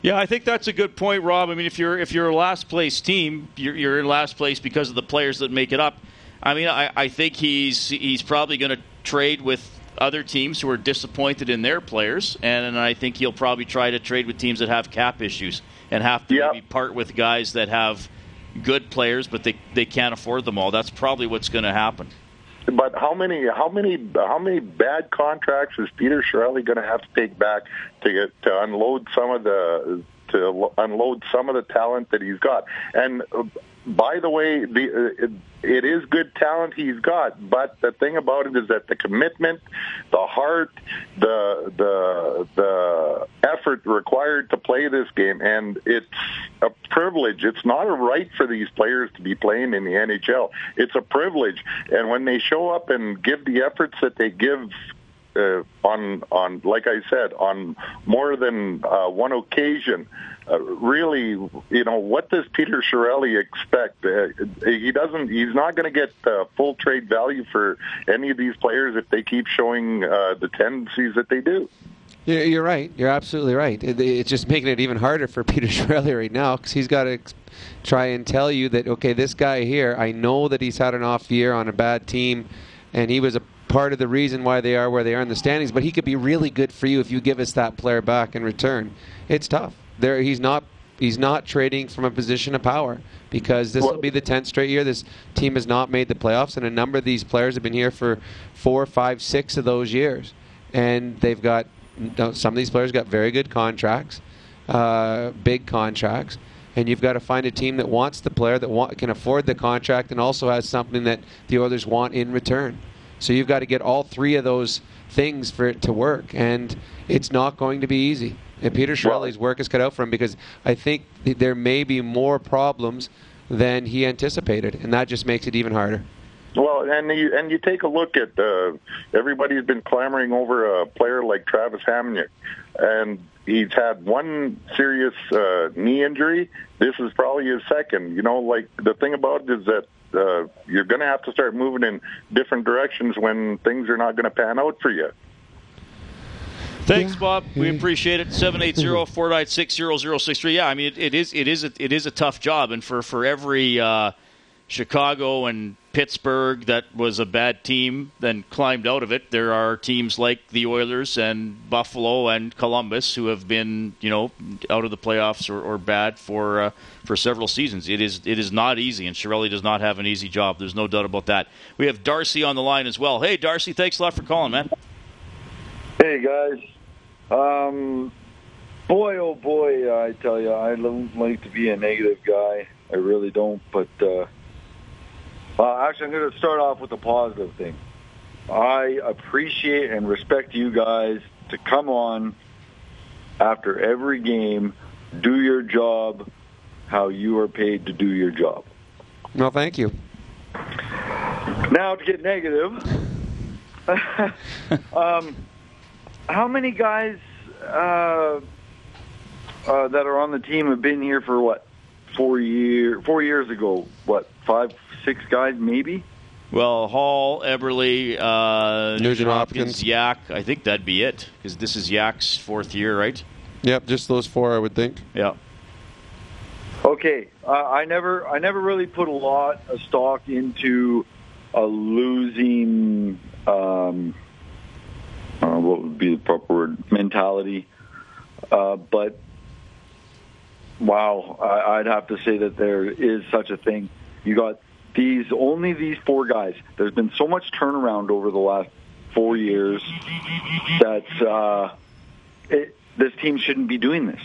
Yeah, I think that's a good point, Rob. I mean, if you're a last-place team, you're in last place because of the players that make it up. I mean, I think he's probably going to trade with other teams who are disappointed in their players, and I think he'll probably try to trade with teams that have cap issues and have to maybe part with guys that have good players, but they can't afford them all. That's probably what's going to happen. But how many bad contracts is Peter Chiarelli going to have to take back to unload some of the talent that he's got? And by the way, it is good talent he's got. But the thing about it is that the commitment, the heart, the effort required to play this game, and it's a privilege. It's not a right for these players to be playing in the NHL. It's a privilege. And when they show up and give the efforts that they give on like I said, on more than one occasion. Really, you know, what does Peter Chiarelli expect? He's not going to get full trade value for any of these players if they keep showing the tendencies that they do. You're right. You're absolutely right. It's just making it even harder for Peter Chiarelli right now, because he's got to try and tell you that, okay, this guy here, I know that he's had an off year on a bad team, and he was a part of the reason why they are where they are in the standings, but he could be really good for you if you give us that player back in return. It's tough. He's not trading from a position of power, because this will be the 10th straight year this team has not made the playoffs, and a number of these players have been here for 4, 5, 6 of those years, and they've got some of these players got very good contracts, big contracts, and you've got to find a team that wants the player, that can afford the contract, and also has something that the Oilers want in return. So you've got to get all three of those things for it to work, and it's not going to be easy. And Peter Chiarelli's work is cut out for him, because I think there may be more problems than he anticipated, and that just makes it even harder. Well, and you take a look at everybody's been clamoring over a player like Travis Hamonic, and he's had one serious knee injury. This is probably his second. You know, like, the thing about it is that you're going to have to start moving in different directions when things are not going to pan out for you. Thanks, Bob. We appreciate it. 780-496-0063. Yeah, I mean, it is a tough job, and for every Chicago and Pittsburgh that was a bad team then climbed out of it, there are teams like the Oilers and Buffalo and Columbus who have been, you know, out of the playoffs or bad for several seasons. It is not easy, and Chiarelli does not have an easy job. There's no doubt about that. We have Darcy on the line as well. Hey, Darcy, thanks a lot for calling, man. Hey, guys. Boy, oh boy, I tell you, I don't like to be a negative guy. I really don't, but actually, I'm going to start off with a positive thing. I appreciate and respect you guys to come on after every game, do your job how you are paid to do your job. No, thank you. Now to get negative, how many guys that are on the team have been here for, what, 4 years ago? What, 5, 6 guys, maybe? Well, Hall, Eberle, Nugent Hopkins, Yak. I think that'd be it, because this is Yak's 4th year, right? Yep, just those 4, I would think. Yeah. Okay, I never really put a lot of stock into a losing, what would be the proper word, mentality. But, wow, I'd have to say that there is such a thing. You got only these 4 guys. There's been so much turnaround over the last 4 years that this team shouldn't be doing this.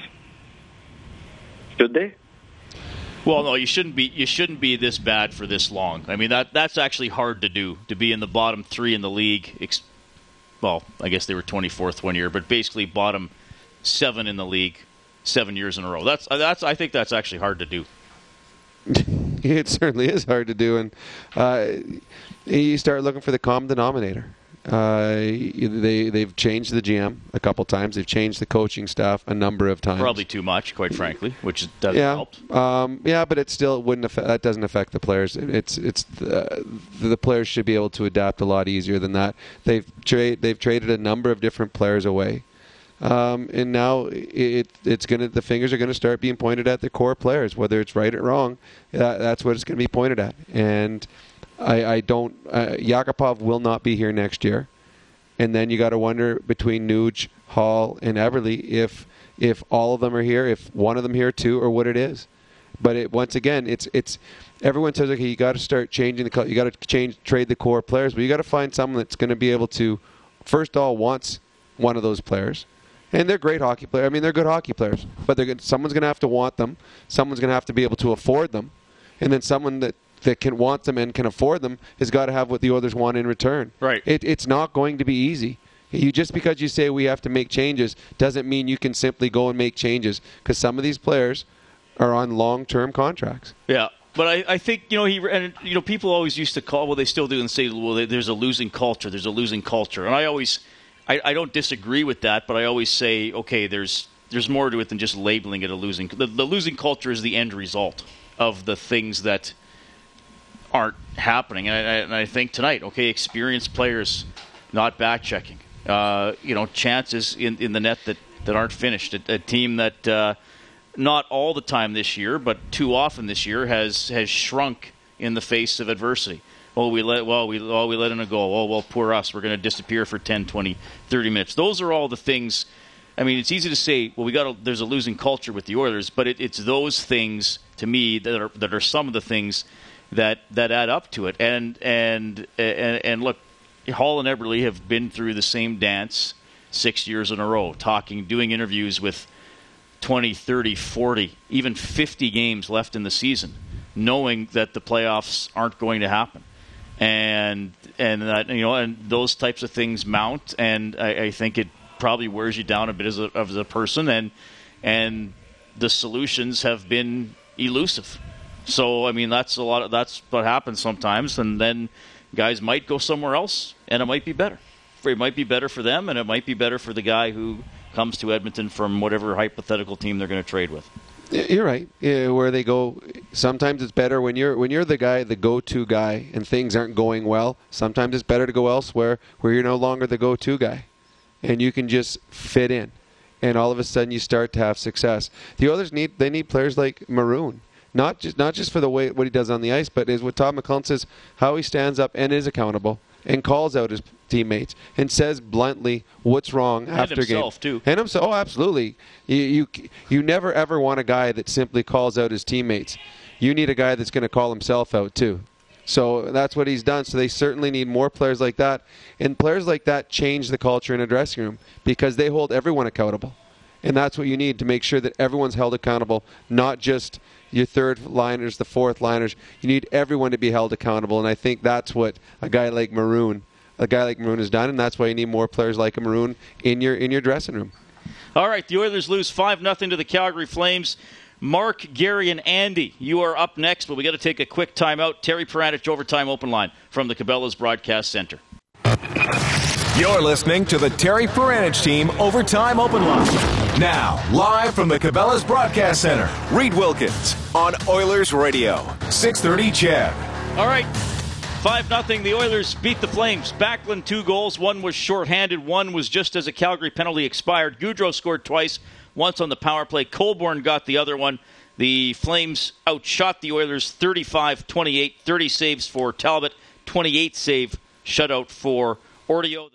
Should they? Well, no, you shouldn't be this bad for this long. I mean, that's actually hard to do, to be in the bottom 3 in the league. Well, I guess they were 24th one year, but basically bottom 7 in the league 7 years in a row. That's I think that's actually hard to do. It certainly is hard to do, and you start looking for the common denominator. They've changed the GM a couple times. They've changed the coaching staff a number of times. Probably too much, quite frankly, which doesn't help. Yeah, but it still that doesn't affect the players. It's the players should be able to adapt a lot easier than that. They've traded a number of different players away. And now the fingers are going to start being pointed at the core players, whether it's right or wrong. That's what it's going to be pointed at. And Yakupov will not be here next year. And then you got to wonder between Nuge, Hall, and Eberle if all of them are here, if one of them here too, or what it is. But once again, it's everyone says, okay, you got to start changing you got to trade the core players, but you got to find someone that's going to be able to first of all wants one of those players. And they're great hockey players. I mean, they're good hockey players. But someone's going to have to want them. Someone's going to have to be able to afford them. And then someone that can want them and can afford them has got to have what the others want in return. Right. It's not going to be easy. Just because you say we have to make changes doesn't mean you can simply go and make changes, because some of these players are on long-term contracts. Yeah. But I think, you know, people always used to call, well, they still do, and say, well, there's a losing culture. And I always I don't disagree with that, but I always say, okay, there's more to it than just labeling it a losing. The losing culture is the end result of the things that aren't happening. And I think tonight, okay, experienced players not back-checking. Chances in the net that aren't finished. A team that not all the time this year, but too often this year has shrunk in the face of adversity. We let in a goal. Poor us. We're going to disappear for 10, 20, 30 minutes. Those are all the things. I mean, it's easy to say, there's a losing culture with the Oilers, but it's those things to me that are some of the things that add up to it. And look, Hall and Eberle have been through the same dance 6 years in a row, doing interviews with 20, 30, 40, even 50 games left in the season, knowing that the playoffs aren't going to happen. And those types of things mount, and I think it probably wears you down a bit as a person, and the solutions have been elusive. So I mean that's what happens sometimes, and then guys might go somewhere else, and it might be better. It might be better for them, and it might be better for the guy who comes to Edmonton from whatever hypothetical team they're going to trade with. You're right. Where they go, sometimes it's better when you're the guy, the go-to guy, and things aren't going well. Sometimes it's better to go elsewhere where you're no longer the go-to guy, and you can just fit in, and all of a sudden you start to have success. The Oilers need players like Maroon, not just for the way what he does on the ice, but is what Todd McLellan says, how he stands up and is accountable and calls out his teammates and says bluntly what's wrong after game. And himself, too. And himself. Oh, absolutely. You never, ever want a guy that simply calls out his teammates. You need a guy that's going to call himself out, too. So that's what he's done. So they certainly need more players like that. And players like that change the culture in a dressing room because they hold everyone accountable. And that's what you need to make sure that everyone's held accountable, not just your third liners, the fourth liners. You need everyone to be held accountable. And I think that's what a guy like Maroon has done, and that's why you need more players like a Maroon in your dressing room. All right, the Oilers lose 5-0 to the Calgary Flames. Mark, Gary, and Andy, you are up next, but we got to take a quick timeout. Terry Paranich, Overtime Open Line from the Cabela's Broadcast Center. You're listening to the Terry Paranich Team Overtime Open Line. Now, live from the Cabela's Broadcast Center, Reed Wilkins on Oilers Radio, 630 CHED. All right. 5-0, the Oilers beat the Flames. Backlund, 2 goals. 1 was shorthanded. 1 was just as a Calgary penalty expired. Gaudreau scored twice, once on the power play. Colborne got the other one. The Flames outshot the Oilers 35-28. 30 saves for Talbot. 28-save shutout for Ordeo.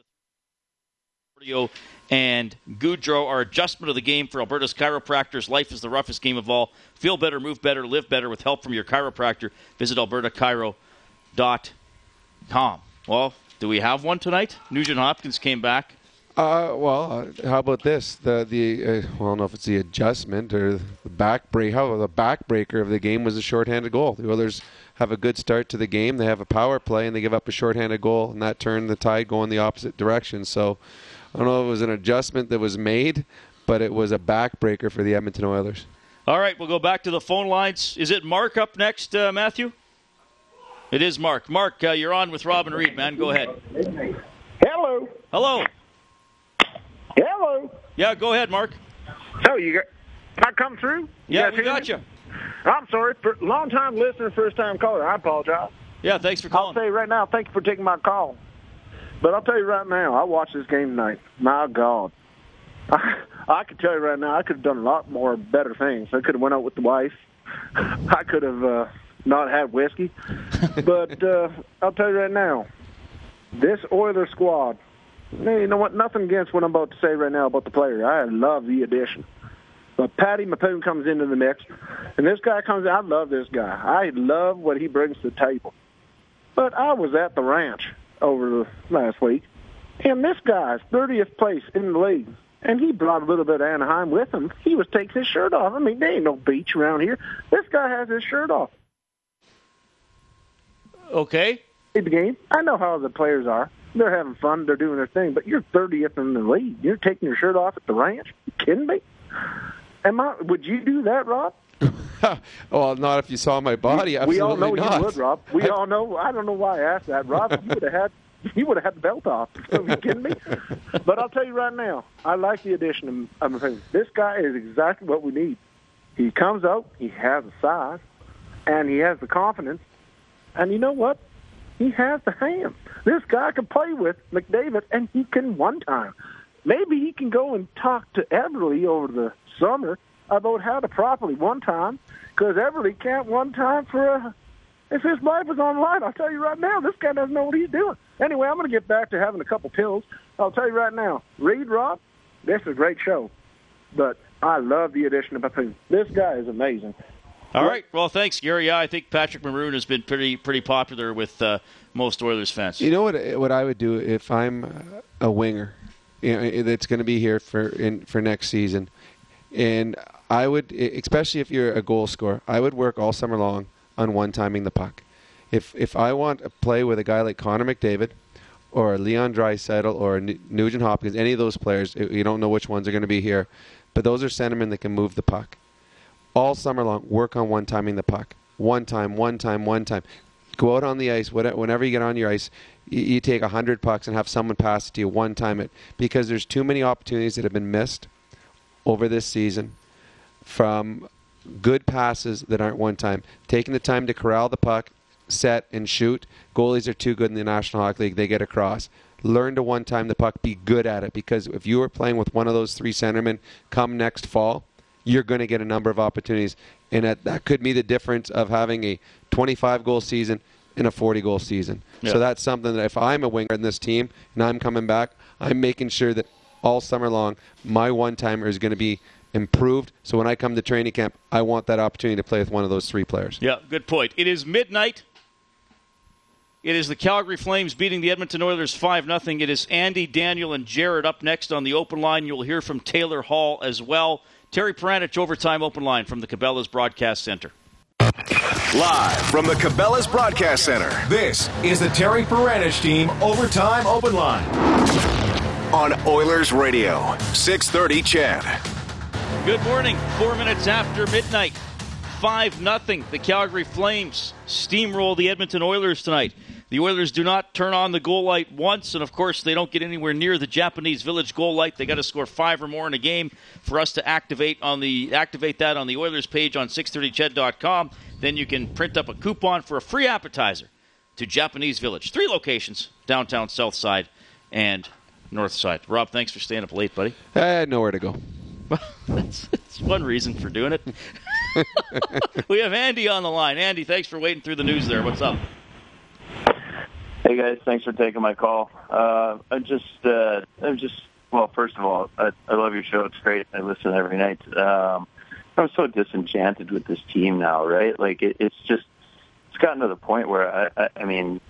Ordeo and Gaudreau are adjustment of the game for Alberta's chiropractors. Life is the roughest game of all. Feel better, move better, live better with help from your chiropractor. Visit AlbertaChiro.com. Well, do we have one tonight? Nugent Hopkins came back. How about this? I don't know if it's the adjustment or the back break. How about the backbreaker of the game was a shorthanded goal. The Oilers have a good start to the game. They have a power play, and they give up a shorthanded goal, and that turned the tide going the opposite direction. So I don't know if it was an adjustment that was made, but it was a backbreaker for the Edmonton Oilers. All right, we'll go back to the phone lines. Is it Mark up next, Matthew? It is Mark. Mark, you're on with Robin Reed, man. Go ahead. Hello. Hello. Hello. Yeah, go ahead, Mark. So I come through? Yeah, we got you. I'm sorry. Long-time listener, first-time caller. I apologize. Yeah, thanks for calling. I'll tell you right now, thank you for taking my call. But I'll tell you right now, I watched this game tonight. My God. I can tell you right now, I could have done a lot more better things. I could have went out with the wife. I could have... not have whiskey. But I'll tell you right now, this Oilers squad, you know what, nothing against what I'm about to say right now about the player. I love the addition. But Patty Mapoon comes into the mix, and this guy comes in. I love this guy. I love what he brings to the table. But I was at the ranch over last week, and this guy's 30th place in the league. And he brought a little bit of Anaheim with him. He was taking his shirt off. I mean, there ain't no beach around here. This guy has his shirt off. Okay. The game. I know how the players are. They're having fun. They're doing their thing. But you're 30th in the league. You're taking your shirt off at the ranch. You kidding me? Would you do that, Rob? Well, not if you saw my body. Absolutely not. We all know you would, Rob. I don't know why I asked that, Rob. You would have had he would have had the belt off. Are you kidding me? But I'll tell you right now, I like the addition of McLellan. This guy is exactly what we need. He comes out, he has the size, and he has the confidence. And you know what? He has the hands. This guy can play with McDavid, and he can one time. Maybe he can go and talk to Eberle over the summer about how to properly one time, because Eberle can't one time for a... If his life was on line, I'll tell you right now, this guy doesn't know what he's doing. Anyway, I'm going to get back to having a couple pills. I'll tell you right now, Reed, Rob, this is a great show. But I love the addition of Papoon. This guy is amazing. All right. Well, thanks, Gary. Yeah, I think Patrick Maroon has been pretty popular with most Oilers fans. You know what I would do if I'm a winger, you know, that's going to be here for next season, and I would, especially if you're a goal scorer, I would work all summer long on one-timing the puck. If I want to play with a guy like Connor McDavid or Leon Draisaitl or Nugent Hopkins, any of those players, you don't know which ones are going to be here, but those are centermen that can move the puck. All summer long, work on one-timing the puck. One time. Go out on the ice. Whenever you get on your ice, you take 100 pucks and have someone pass it to you. One time it. Because there's too many opportunities that have been missed over this season from good passes that aren't one time. Taking the time to corral the puck, set, and shoot. Goalies are too good in the National Hockey League. They get across. Learn to one-time the puck. Be good at it. Because if you are playing with one of those three centermen come next fall, you're going to get a number of opportunities. And that could be the difference of having a 25-goal season and a 40-goal season. Yeah. So that's something that if I'm a winger in this team and I'm coming back, I'm making sure that all summer long my one-timer is going to be improved. So when I come to training camp, I want that opportunity to play with one of those three players. Yeah, good point. It is midnight. It is the Calgary Flames beating the Edmonton Oilers 5-0. It is Andy, Daniel, and Jared up next on the open line. You'll hear from Taylor Hall as well. Terry Paranich, overtime open line from the Cabela's Broadcast Center. Live from the Cabela's Broadcast Center, this is the Terry Paranich Team overtime open line on Oilers Radio, 630 CHED. Good morning, 4 minutes after midnight. 5-0, the Calgary Flames steamroll the Edmonton Oilers tonight. The Oilers do not turn on the goal light once, and of course they don't get anywhere near the Japanese Village goal light. They got to score five or more in a game for us to activate that on the Oilers page on 630ched.com. Then you can print up a coupon for a free appetizer to Japanese Village. 3 locations, downtown South Side and North Side. Rob, thanks for staying up late, buddy. I had nowhere to go. That's one reason for doing it. We have Andy on the line. Andy, thanks for waiting through the news there. What's up? Hey guys, thanks for taking my call. First of all, I love your show. It's great. I listen every night. I'm so disenchanted with this team now, right? Like it's gotten to the point where I mean,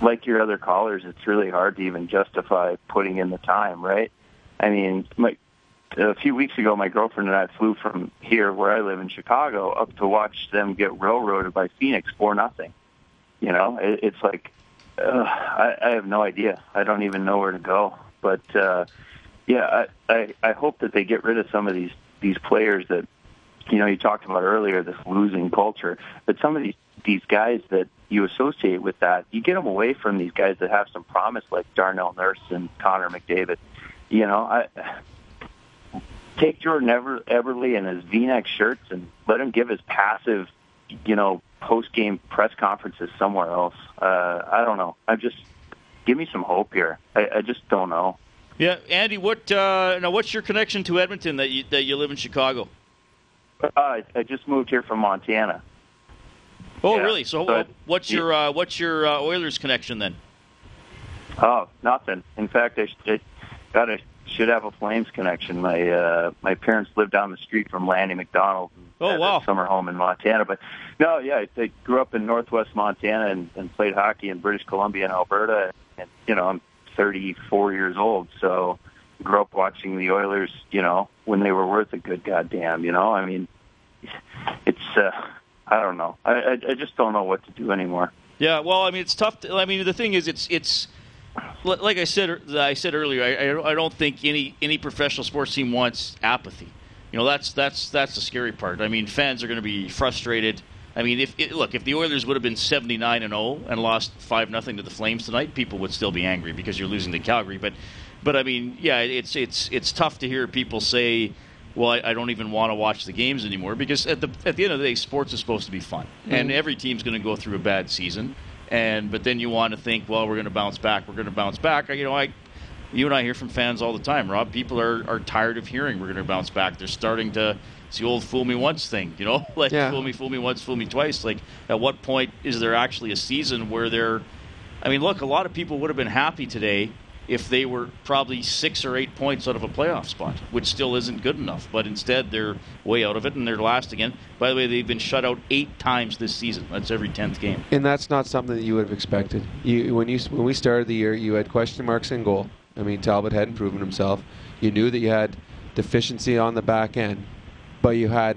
like your other callers, it's really hard to even justify putting in the time, right? I mean, a few weeks ago, my girlfriend and I flew from here, where I live in Chicago, up to watch them get railroaded by Phoenix 4-0. You know, it's like. I have no idea. I don't even know where to go. But, I hope that they get rid of some of these players that, you know, you talked about earlier, this losing culture. But some of these guys that you associate with that, you get them away from these guys that have some promise, like Darnell Nurse and Connor McDavid. You know, take Jordan Eberle and his V-neck shirts and let him give his passive, you know, post-game press conferences somewhere else. I don't know. Give me some hope here. I just don't know. Yeah, Andy, what's your connection to Edmonton that you live in Chicago? I just moved here from Montana. Oh, yeah. Really? So what's your Oilers connection then? Oh, nothing. In fact, I should have a Flames connection. My parents lived down the street from Lanny McDonald. Oh, wow. Summer home in Montana. But, no, yeah, I grew up in northwest Montana and played hockey in British Columbia and Alberta. And, you know, I'm 34 years old, so grew up watching the Oilers, you know, when they were worth a good goddamn, you know. I mean, it's, I don't know. I just don't know what to do anymore. Yeah, well, I mean, it's tough. The thing is, it's like I said earlier, I don't think any professional sports team wants apathy. You know, that's the scary part. I mean, fans are going to be frustrated. I mean, if the Oilers would have been 79-0 and lost 5-0 to the Flames tonight, people would still be angry because you're losing to Calgary. But I mean, yeah, it's tough to hear people say, well, I don't even want to watch the games anymore, because at the end of the day, sports is supposed to be fun, and every team's going to go through a bad season. But then you want to think, well, we're going to bounce back. We're going to bounce back. You know, you and I hear from fans all the time, Rob. People are tired of hearing we're going to bounce back. They're starting to. It's the old "fool me once" thing, you know, like fool me once, fool me twice. Like, at what point is there actually a season where they're? I mean, look, a lot of people would have been happy today if they were probably 6 or 8 points out of a playoff spot, which still isn't good enough. But instead, they're way out of it, and they're last again. By the way, they've been shut out 8 times this season. That's every 10th game. And that's not something that you would have expected. When we started the year, you had question marks in goal. I mean, Talbot hadn't proven himself. You knew that you had deficiency on the back end, but you had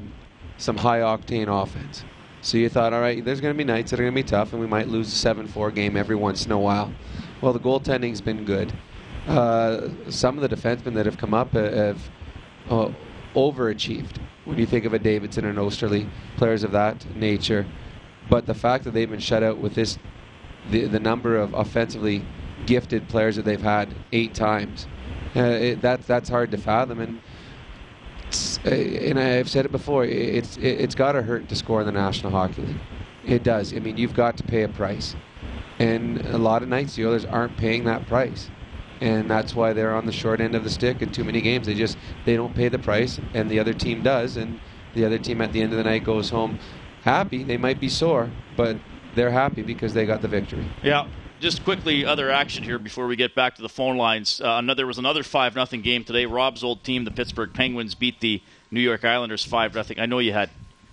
some high-octane offense. So you thought, all right, there's going to be nights that are going to be tough, and we might lose a 7-4 game every once in a while. Well, the goaltending's been good. Some of the defensemen that have come up have overachieved. When you think of a Davidson and Osterley, players of that nature. But the fact that they've been shut out with this, the number of offensively gifted players that they've had 8 times, that's hard to fathom. And I've said it before, it's got to hurt to score in the National Hockey League. It does. I mean, you've got to pay a price. And a lot of nights, the Oilers aren't paying that price. And that's why they're on the short end of the stick in too many games. They don't pay the price, and the other team does. And the other team at the end of the night goes home happy. They might be sore, but they're happy because they got the victory. Yeah. Just quickly, other action here before we get back to the phone lines. There was another 5-0 game today. Rob's old team, the Pittsburgh Penguins, beat the New York Islanders 5-0. I know you had...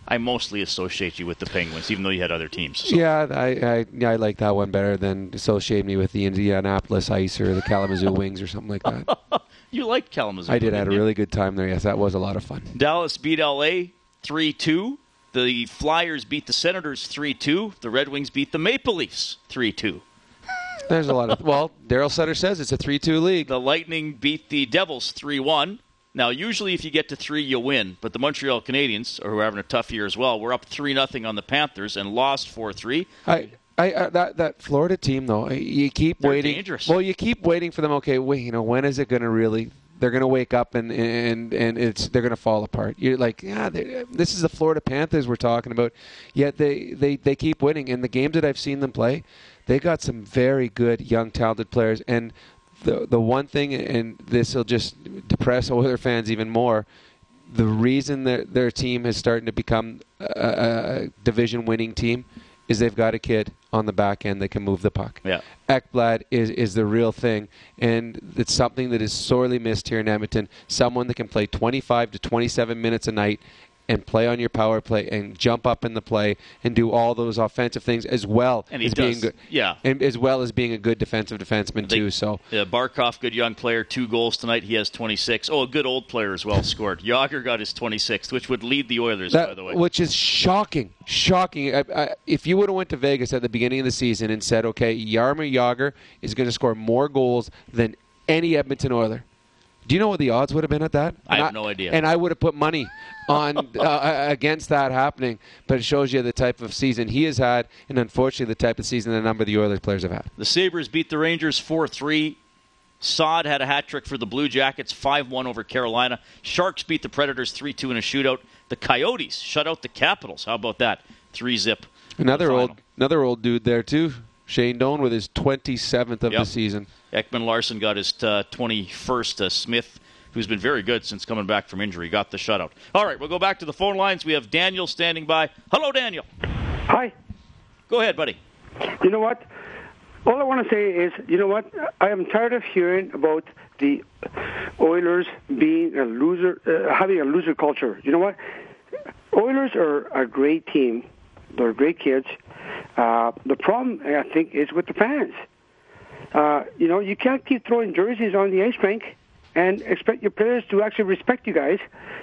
I mostly associate you with the Penguins, even though you had other teams. So. Yeah, I like that one better than associate me with the Indianapolis Ice or the Kalamazoo Wings or something like that. You liked Kalamazoo. I did. I had a really good time there. Yes, that was a lot of fun. Dallas beat L.A. 3-2. The Flyers beat the Senators 3-2. The Red Wings beat the Maple Leafs 3-2. There's a lot of... Well, Darryl Sutter says it's a 3-2 league. The Lightning beat the Devils 3-1. Now, usually if you get to 3, you win. But the Montreal Canadiens, who are having a tough year as well, were up 3-0 on the Panthers and lost 4-3. That Florida team, though, you keep They're waiting. Dangerous. Well, you keep waiting for them. Okay, wait, when is it going to really? They're going to wake up and they're going to fall apart. You're like, yeah, this is the Florida Panthers we're talking about. Yet they keep winning. And the games that I've seen them play, they got some very good young talented players. And the one thing, and this will just depress Oilers fans even more, the reason that their team is starting to become a division-winning team is they've got a kid on the back end that can move the puck. Yeah. Ekblad is the real thing, and it's something that is sorely missed here in Edmonton, someone that can play 25 to 27 minutes a night and play on your power play and jump up in the play and do all those offensive things as well as being good, and as well as being a good defensive defenseman too. So Barkov, good young player, 2 goals tonight. He has 26. Oh, a good old player as well scored. Jagr got his 26th, which would lead the Oilers, by the way. Which is shocking, shocking. If you would have went to Vegas at the beginning of the season and said, okay, Jaromir Jagr is going to score more goals than any Edmonton Oiler, do you know what the odds would have been at that? I have no idea. And I would have put money on against that happening. But it shows you the type of season he has had, and unfortunately the type of season a number of the Oilers players have had. The Sabres beat the Rangers 4-3. Saad had a hat trick for the Blue Jackets 5-1 over Carolina. Sharks beat the Predators 3-2 in a shootout. The Coyotes shut out the Capitals. How about that? 3-zip. Another old dude there too. Shane Doan with his 27th of the season. Ekman Larson got his 21st. Smith, who's been very good since coming back from injury, got the shutout. All right, we'll go back to the phone lines. We have Daniel standing by. Hello, Daniel. Hi. Go ahead, buddy. You know what? All I want to say is, you know what? I am tired of hearing about the Oilers being a loser, having a loser culture. You know what? Oilers are a great team. They're great kids. The problem, I think, is with the fans. You know, you can't keep throwing jerseys on the ice rink and expect your players to actually respect you guys.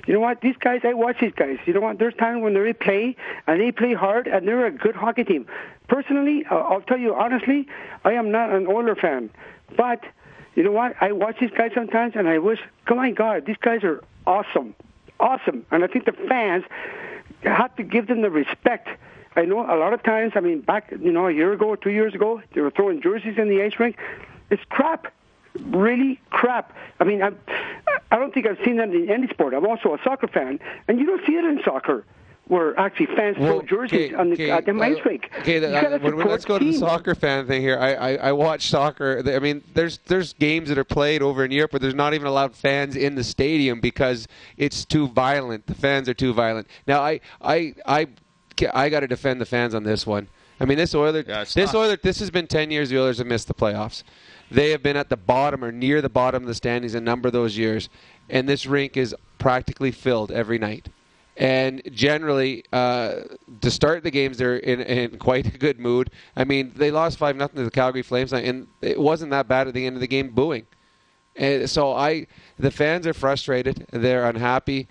You know what? These guys, I watch these guys. You know what? There's times when they play, and they play hard, and they're a good hockey team. Personally, I'll tell you honestly, I am not an Oilers fan. But, you know what? I watch these guys sometimes, and I wish, oh my God, these guys are awesome. Awesome. And I think the fans... you have to give them the respect. I know a lot of times, I mean, back, you know, a year ago or 2 years ago, they were throwing jerseys in the ice rink. It's crap. Really crap. I mean, I don't think I've seen that in any sport. I'm also a soccer fan, and you don't see it in soccer, where actually fans throw jerseys on the ice rink. Okay, let's go to the soccer fan thing here. I watch soccer. I mean, there's games that are played over in Europe, but there's not even allowed fans in the stadium because it's too violent. The fans are too violent. Now, I got to defend the fans on this one. I mean, this has been 10 years the Oilers have missed the playoffs. They have been at the bottom or near the bottom of the standings a number of those years, and this rink is practically filled every night. And generally, to start the games, they're in quite a good mood. I mean, they lost 5-0 to the Calgary Flames, and it wasn't that bad at the end of the game booing. And so the fans are frustrated. They're unhappy.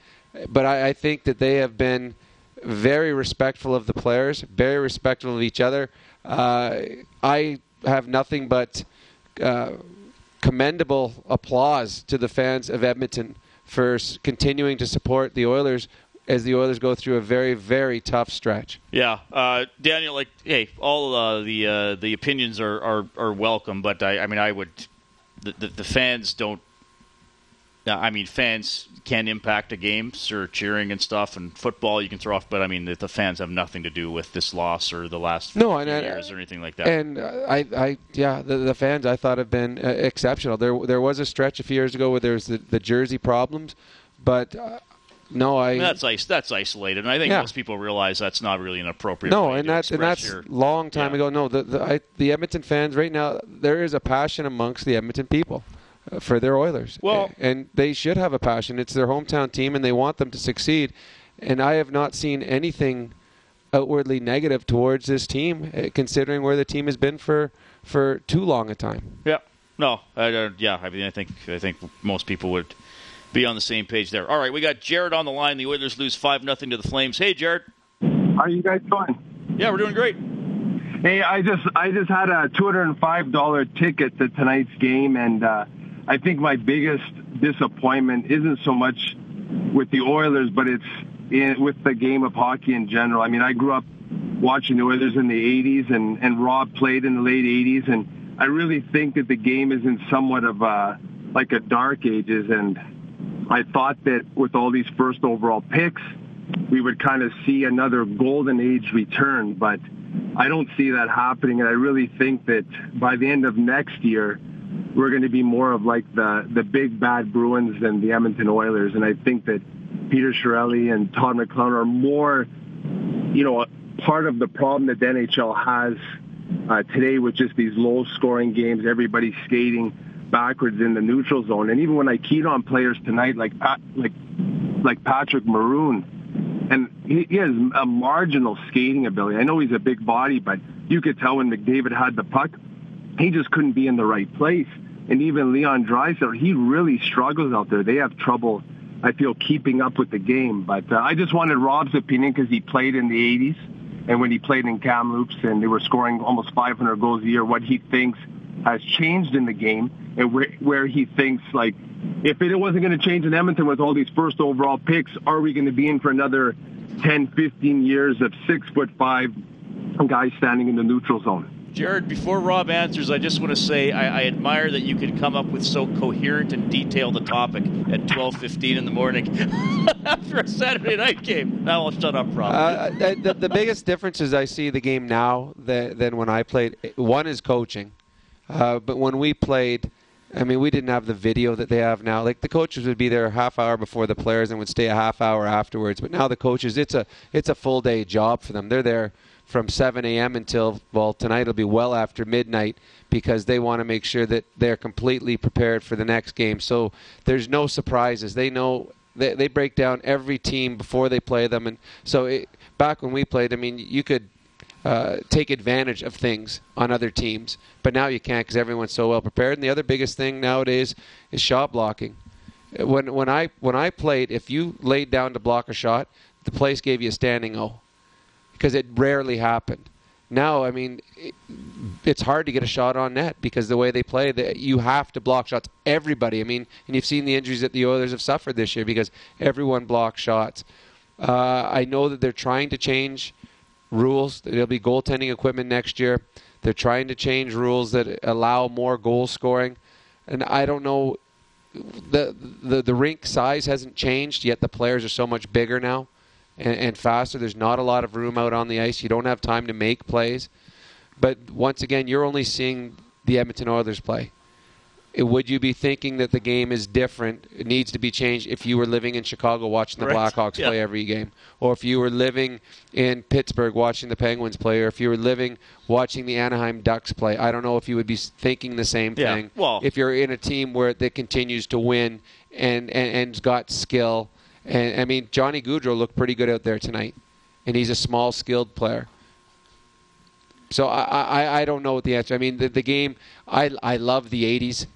But I think that they have been very respectful of the players, very respectful of each other. I have nothing but commendable applause to the fans of Edmonton for continuing to support the Oilers as the Oilers go through a very, very tough stretch. Yeah. Daniel, all the opinions are welcome, but the fans don't. I mean, fans can impact a game, sure, cheering and stuff, and football you can throw off, but I mean, the fans have nothing to do with this loss or the last 5 years or anything like that. And the fans I thought have been exceptional. There was a stretch a few years ago where there was the jersey problems, but that's isolated, and I think most people realize that's not really an appropriate. No, way and, to that's, and that's your, long time ago. No, the Edmonton fans right now, there is a passion amongst the Edmonton people for their Oilers. Well, and they should have a passion. It's their hometown team, and they want them to succeed. And I have not seen anything outwardly negative towards this team, considering where the team has been for too long a time. Yeah. No. I mean, I think most people would be on the same page there. All right, we got Jared on the line. The Oilers lose 5-0 to the Flames. Hey, Jared. How are you guys doing? Yeah, we're doing great. Hey, I just had a $205 ticket to tonight's game, and I think my biggest disappointment isn't so much with the Oilers, but it's with the game of hockey in general. I mean, I grew up watching the Oilers in the 80s, and Rob played in the late 80s, and I really think that the game is in somewhat of a dark ages, and I thought that with all these first overall picks, we would kind of see another golden age return, but I don't see that happening. And I really think that by the end of next year, we're going to be more of like the big bad Bruins than the Edmonton Oilers. And I think that Peter Chiarelli and Todd McLellan are more, part of the problem that the NHL has today with just these low-scoring games, everybody skating backwards in the neutral zone. And even when I keyed on players tonight, like Patrick Maroon, and he has a marginal skating ability. I know he's a big body, but you could tell when McDavid had the puck, he just couldn't be in the right place. And even Leon Draisaitl, he really struggles out there. They have trouble, I feel, keeping up with the game. But I just wanted Rob's opinion because he played in the 80s, and when he played in Kamloops and they were scoring almost 500 goals a year, what he thinks has changed in the game, and where he thinks, like, if it wasn't going to change in Edmonton with all these first overall picks, are we going to be in for another 10, 15 years of 6'5" guys standing in the neutral zone? Jared, before Rob answers, I just want to say I admire that you could come up with so coherent and detailed a topic at 12:15 in the morning after a Saturday night game. Now I'll shut up, Rob. The biggest difference is I see the game now than when I played. One is coaching. But when we played, I mean, we didn't have the video that they have now. Like, the coaches would be there a half hour before the players and would stay a half hour afterwards. But now the coaches, it's a full-day job for them. They're there from 7 a.m. until, well, tonight it'll be well after midnight because they want to make sure that they're completely prepared for the next game. So there's no surprises. They know they break down every team before they play them. And so back when we played, I mean, you could take advantage of things on other teams, but now you can't because everyone's so well prepared. And the other biggest thing nowadays is shot blocking. When I played, if you laid down to block a shot, the place gave you a standing O because it rarely happened. Now, I mean, it's hard to get a shot on net because the way they play, you have to block shots. Everybody, I mean, and you've seen the injuries that the Oilers have suffered this year because everyone blocks shots. I know that they're trying to change rules. There'll be goaltending equipment next year. They're trying to change rules that allow more goal scoring. And I don't know, the rink size hasn't changed, yet the players are so much bigger now and faster. There's not a lot of room out on the ice. You don't have time to make plays. But once again, you're only seeing the Edmonton Oilers play. Would you be thinking that the game is different, it needs to be changed, if you were living in Chicago watching the Blackhawks play every game, or if you were living in Pittsburgh watching the Penguins play, or if you were living watching the Anaheim Ducks play? I don't know if you would be thinking the same thing if you're in a team where that continues to win and got skill. And I mean, Johnny Gaudreau looked pretty good out there tonight, and he's a small, skilled player. So I don't know what the answer. I mean, the game, I love the 80s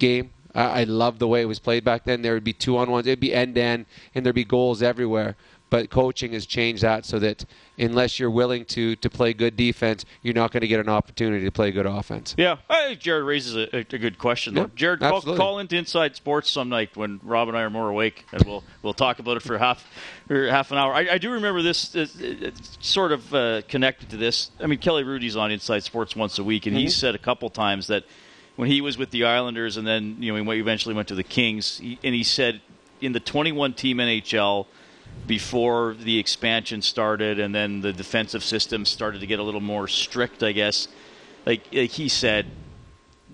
game. I love the way it was played back then. There would be 2-on-1s. It'd be end-to-end, and there'd be goals everywhere. But coaching has changed that so that unless you're willing to play good defense, you're not going to get an opportunity to play good offense. Yeah. I think Jared raises a good question. Though. Yeah, Jared, call into Inside Sports some night when Rob and I are more awake, and we'll talk about it for half an hour. I do remember this, sort of connected to this. I mean, Kelly Rudy's on Inside Sports once a week, and he said a couple times that when he was with the Islanders and then he eventually went to the Kings, and he said in the 21-team NHL – before the expansion started and then the defensive system started to get a little more strict, I guess, like he said,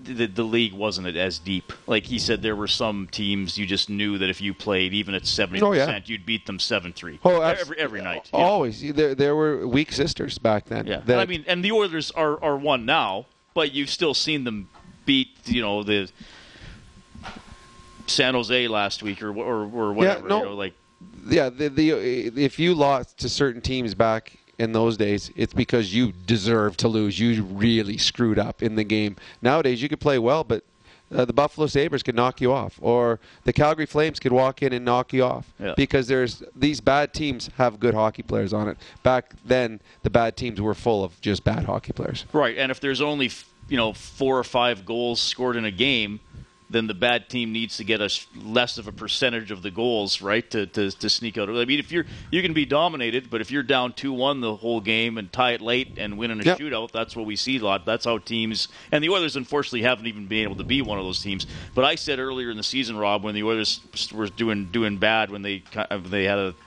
the league wasn't as deep. Like he said, there were some teams you just knew that if you played even at 70%, you'd beat them 7-3 every night. Always. You know? There were weak sisters back then. Yeah. That, and the Oilers are one now, but you've still seen them beat, the San Jose last week or whatever. Yeah, yeah, if you lost to certain teams back in those days, it's because you deserve to lose. You really screwed up in the game. Nowadays, you could play well, but the Buffalo Sabres could knock you off, or the Calgary Flames could walk in and knock you off because these bad teams have good hockey players on it. Back then, the bad teams were full of just bad hockey players. Right, and if there's only 4 or 5 goals scored in a game, then the bad team needs to get us less of a percentage of the goals, right, to sneak out. I mean, if you can be dominated, but if you're down 2-1 the whole game and tie it late and win in a shootout, that's what we see a lot. That's how teams – and the Oilers, unfortunately, haven't even been able to be one of those teams. But I said earlier in the season, Rob, when the Oilers were doing bad, when they had a –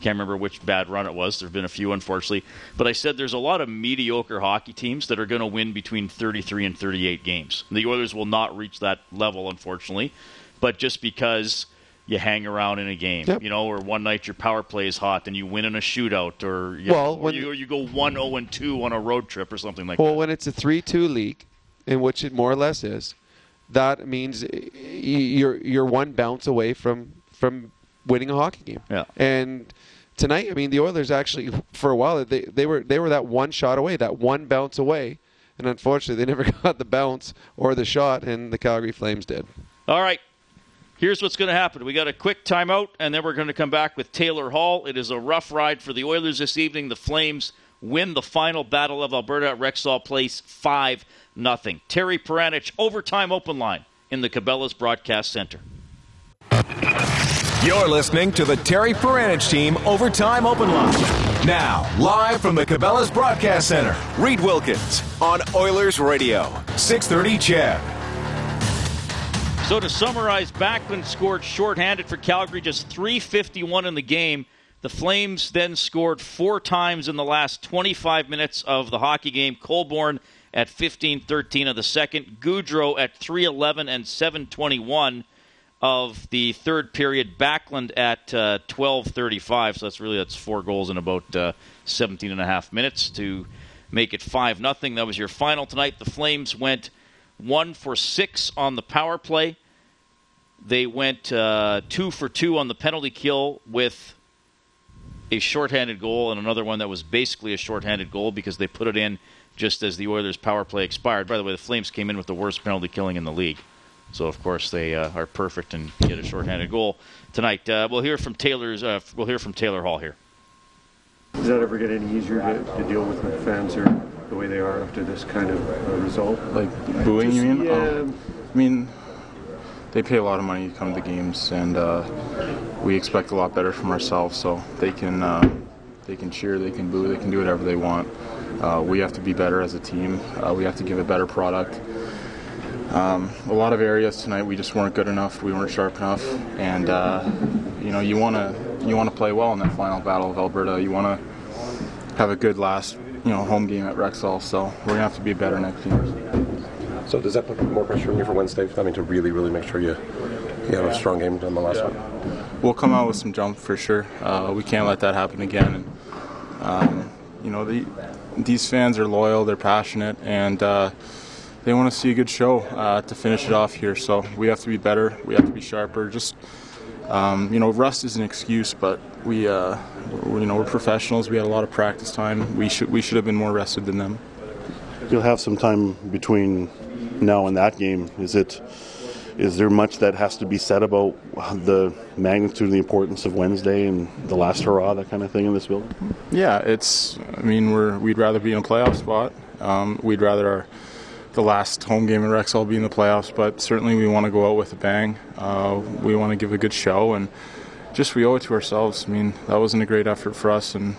can't remember which bad run it was. There have been a few, unfortunately. But I said there's a lot of mediocre hockey teams that are going to win between 33 and 38 games. The Oilers will not reach that level, unfortunately. But just because you hang around in a game, or one night your power play is hot and you win in a shootout, or you go 1-0-2 on a road trip or something like that. Well, when it's a 3-2 league, in which it more or less is, that means you're one bounce away from winning a hockey game. Yeah. And tonight, I mean, the Oilers actually, for a while, they were that one shot away, that one bounce away. And unfortunately, they never got the bounce or the shot, and the Calgary Flames did. All right. Here's what's going to happen. We got a quick timeout, and then we're going to come back with Taylor Hall. It is a rough ride for the Oilers this evening. The Flames win the final battle of Alberta at Rexall Place 5-0. Terry Paranich, overtime open line in the Cabela's Broadcast Center. You're listening to the Terry Paranich Team Overtime Open Line. Now, live from the Cabela's Broadcast Center, Reed Wilkins on Oilers Radio, 630 CHED. So to summarize, Backlund scored shorthanded for Calgary, just 3:51 in the game. The Flames then scored 4 times in the last 25 minutes of the hockey game. Colborne at 15:13 of the second. Gaudreau at 3:11 and 7:21. Of the third period, Backlund at 12:35, so that's 4 goals in about 17 and a half minutes to make it 5-0. That was your final tonight. The Flames went 1 for 6 on the power play. They went 2 for 2 on the penalty kill with a shorthanded goal and another one that was basically a shorthanded goal because they put it in just as the Oilers' power play expired. By the way, the Flames came in with the worst penalty killing in the league. So, of course, they are perfect and get a shorthanded goal tonight. We'll hear from Taylor Hall here. Does that ever get any easier to deal with the fans here, the way they are after this kind of result? Like booing, you mean? Yeah. I mean, they pay a lot of money to come to the games, and we expect a lot better from ourselves. So they can cheer, they can boo, they can do whatever they want. We have to be better as a team. We have to give a better product. A lot of areas tonight we just weren't good enough. We weren't sharp enough, and you know, you want to play well in that final battle of Alberta. You want to have a good last, you know, home game at Rexall. So we're gonna have to be better next year. So does that put more pressure on you for Wednesday? I mean, to really make sure you have a strong game than the last one. We'll come out with some jump for sure. We can't let that happen again. And, you know, these fans are loyal, they're passionate, and they want to see a good show to finish it off here. So we have to be better. We have to be sharper. Just you know, rust is an excuse, but we're professionals. We had a lot of practice time. We should have been more rested than them. You'll have some time between now and that game. Is there much that has to be said about the magnitude and the importance of Wednesday and the last hurrah, that kind of thing in this building? Yeah, we'd rather be in a playoff spot. We'd rather the last home game in Rexall be in the playoffs, but certainly we want to go out with a bang. We want to give a good show, and just we owe it to ourselves. I mean, that wasn't a great effort for us, and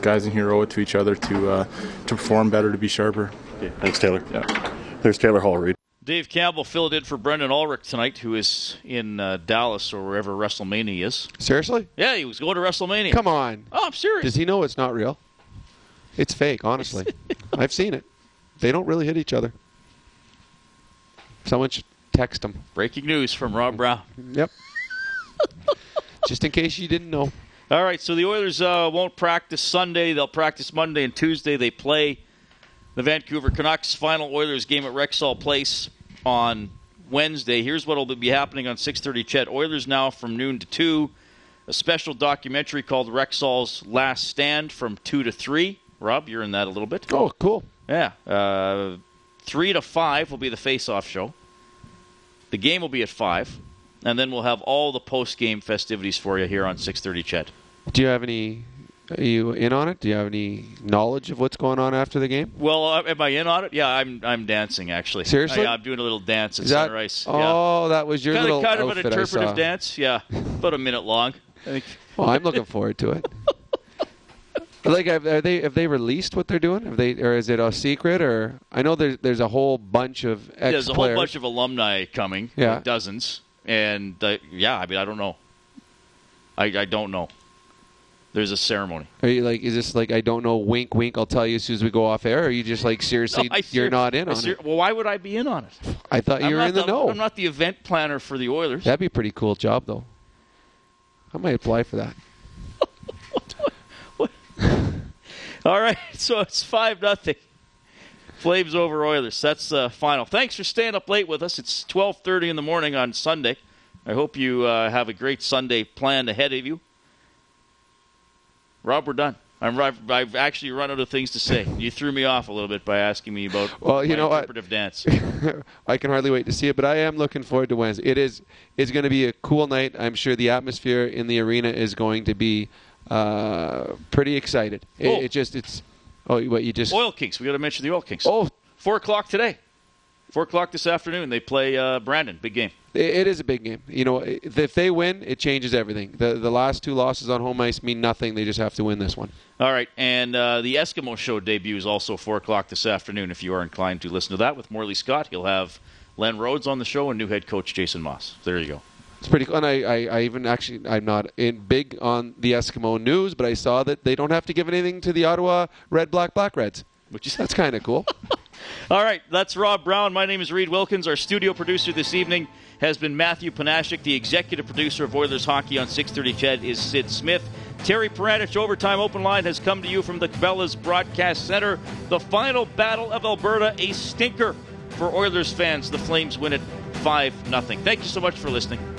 guys in here owe it to each other to perform better, to be sharper. Okay. Thanks, Taylor. Yeah. There's Taylor Hall, Reed. Dave Campbell filled in for Brendan Ulrich tonight, who is in Dallas or wherever WrestleMania is. Seriously? Yeah, he was going to WrestleMania. Come on. Oh, I'm serious. Does he know it's not real? It's fake, honestly. I've seen it. They don't really hit each other. Someone should text him. Breaking news from Rob Brown. Yep. Just in case you didn't know. All right, so the Oilers won't practice Sunday. They'll practice Monday and Tuesday. They play the Vancouver Canucks. Final Oilers game at Rexall Place on Wednesday. Here's what will be happening on 630 CHED. Oilers Now from noon to 2. A special documentary called Rexall's Last Stand from 2 to 3. Rob, you're in that a little bit. Oh, cool. Yeah. 3 to 5 will be the face-off show. The game will be at 5. And then we'll have all the post-game festivities for you here on 630 CHED. Do you have any... Are you in on it? Do you have any knowledge of what's going on after the game? Well, am I in on it? Yeah, I'm dancing, actually. Seriously? I'm doing a little dance at Sunrise. Oh, yeah. That was your little kind of an interpretive dance, yeah. About a minute long. Well, I'm looking forward to it. Like, have they released what they're doing? Have they, or is it a secret? Or I know there's a whole bunch of ex-players. There's a whole bunch of alumni coming, yeah. Dozens. And, I mean, I don't know. I don't know. There's a ceremony. Are you like, is this like, I don't know, wink, wink, I'll tell you as soon as we go off air? Or are you just like, seriously, no, you're not in on it? Well, why would I be in on it? I thought you were in the know. I'm not the event planner for the Oilers. That'd be a pretty cool job, though. I might apply for that. What? All right, so it's 5-0. Flames over Oilers. That's the final. Thanks for staying up late with us. It's 12:30 in the morning on Sunday. I hope you have a great Sunday planned ahead of you. Rob, we're done. I've actually run out of things to say. You threw me off a little bit by asking me about interpretive dance. I can hardly wait to see it, but I am looking forward to Wednesday. It's going to be a cool night. I'm sure the atmosphere in the arena is going to be pretty excited. Oil Kings. We got to mention the Oil Kings. Oh, 4 o'clock today. 4 o'clock this afternoon. They play Brandon. Big game. It is a big game. You know, if they win, it changes everything. The last two losses on home ice mean nothing. They just have to win this one. All right, and the Eskimo Show debuts also 4 o'clock this afternoon. If you are inclined to listen to that with Morley Scott, he'll have Len Rhodes on the show and new head coach Jason Moss. There you go. It's pretty cool. And I'm not in big on the Eskimo news, but I saw that they don't have to give anything to the Ottawa Red Black Reds. That's kind of cool. All right, that's Rob Brown. My name is Reed Wilkins. Our studio producer this evening has been Matthew Panashik. The executive producer of Oilers Hockey on 630 CHED is Sid Smith. Terry Paranich, Overtime Open Line, has come to you from the Cabela's Broadcast Center. The final battle of Alberta, a stinker for Oilers fans. The Flames win it 5-0. Thank you so much for listening.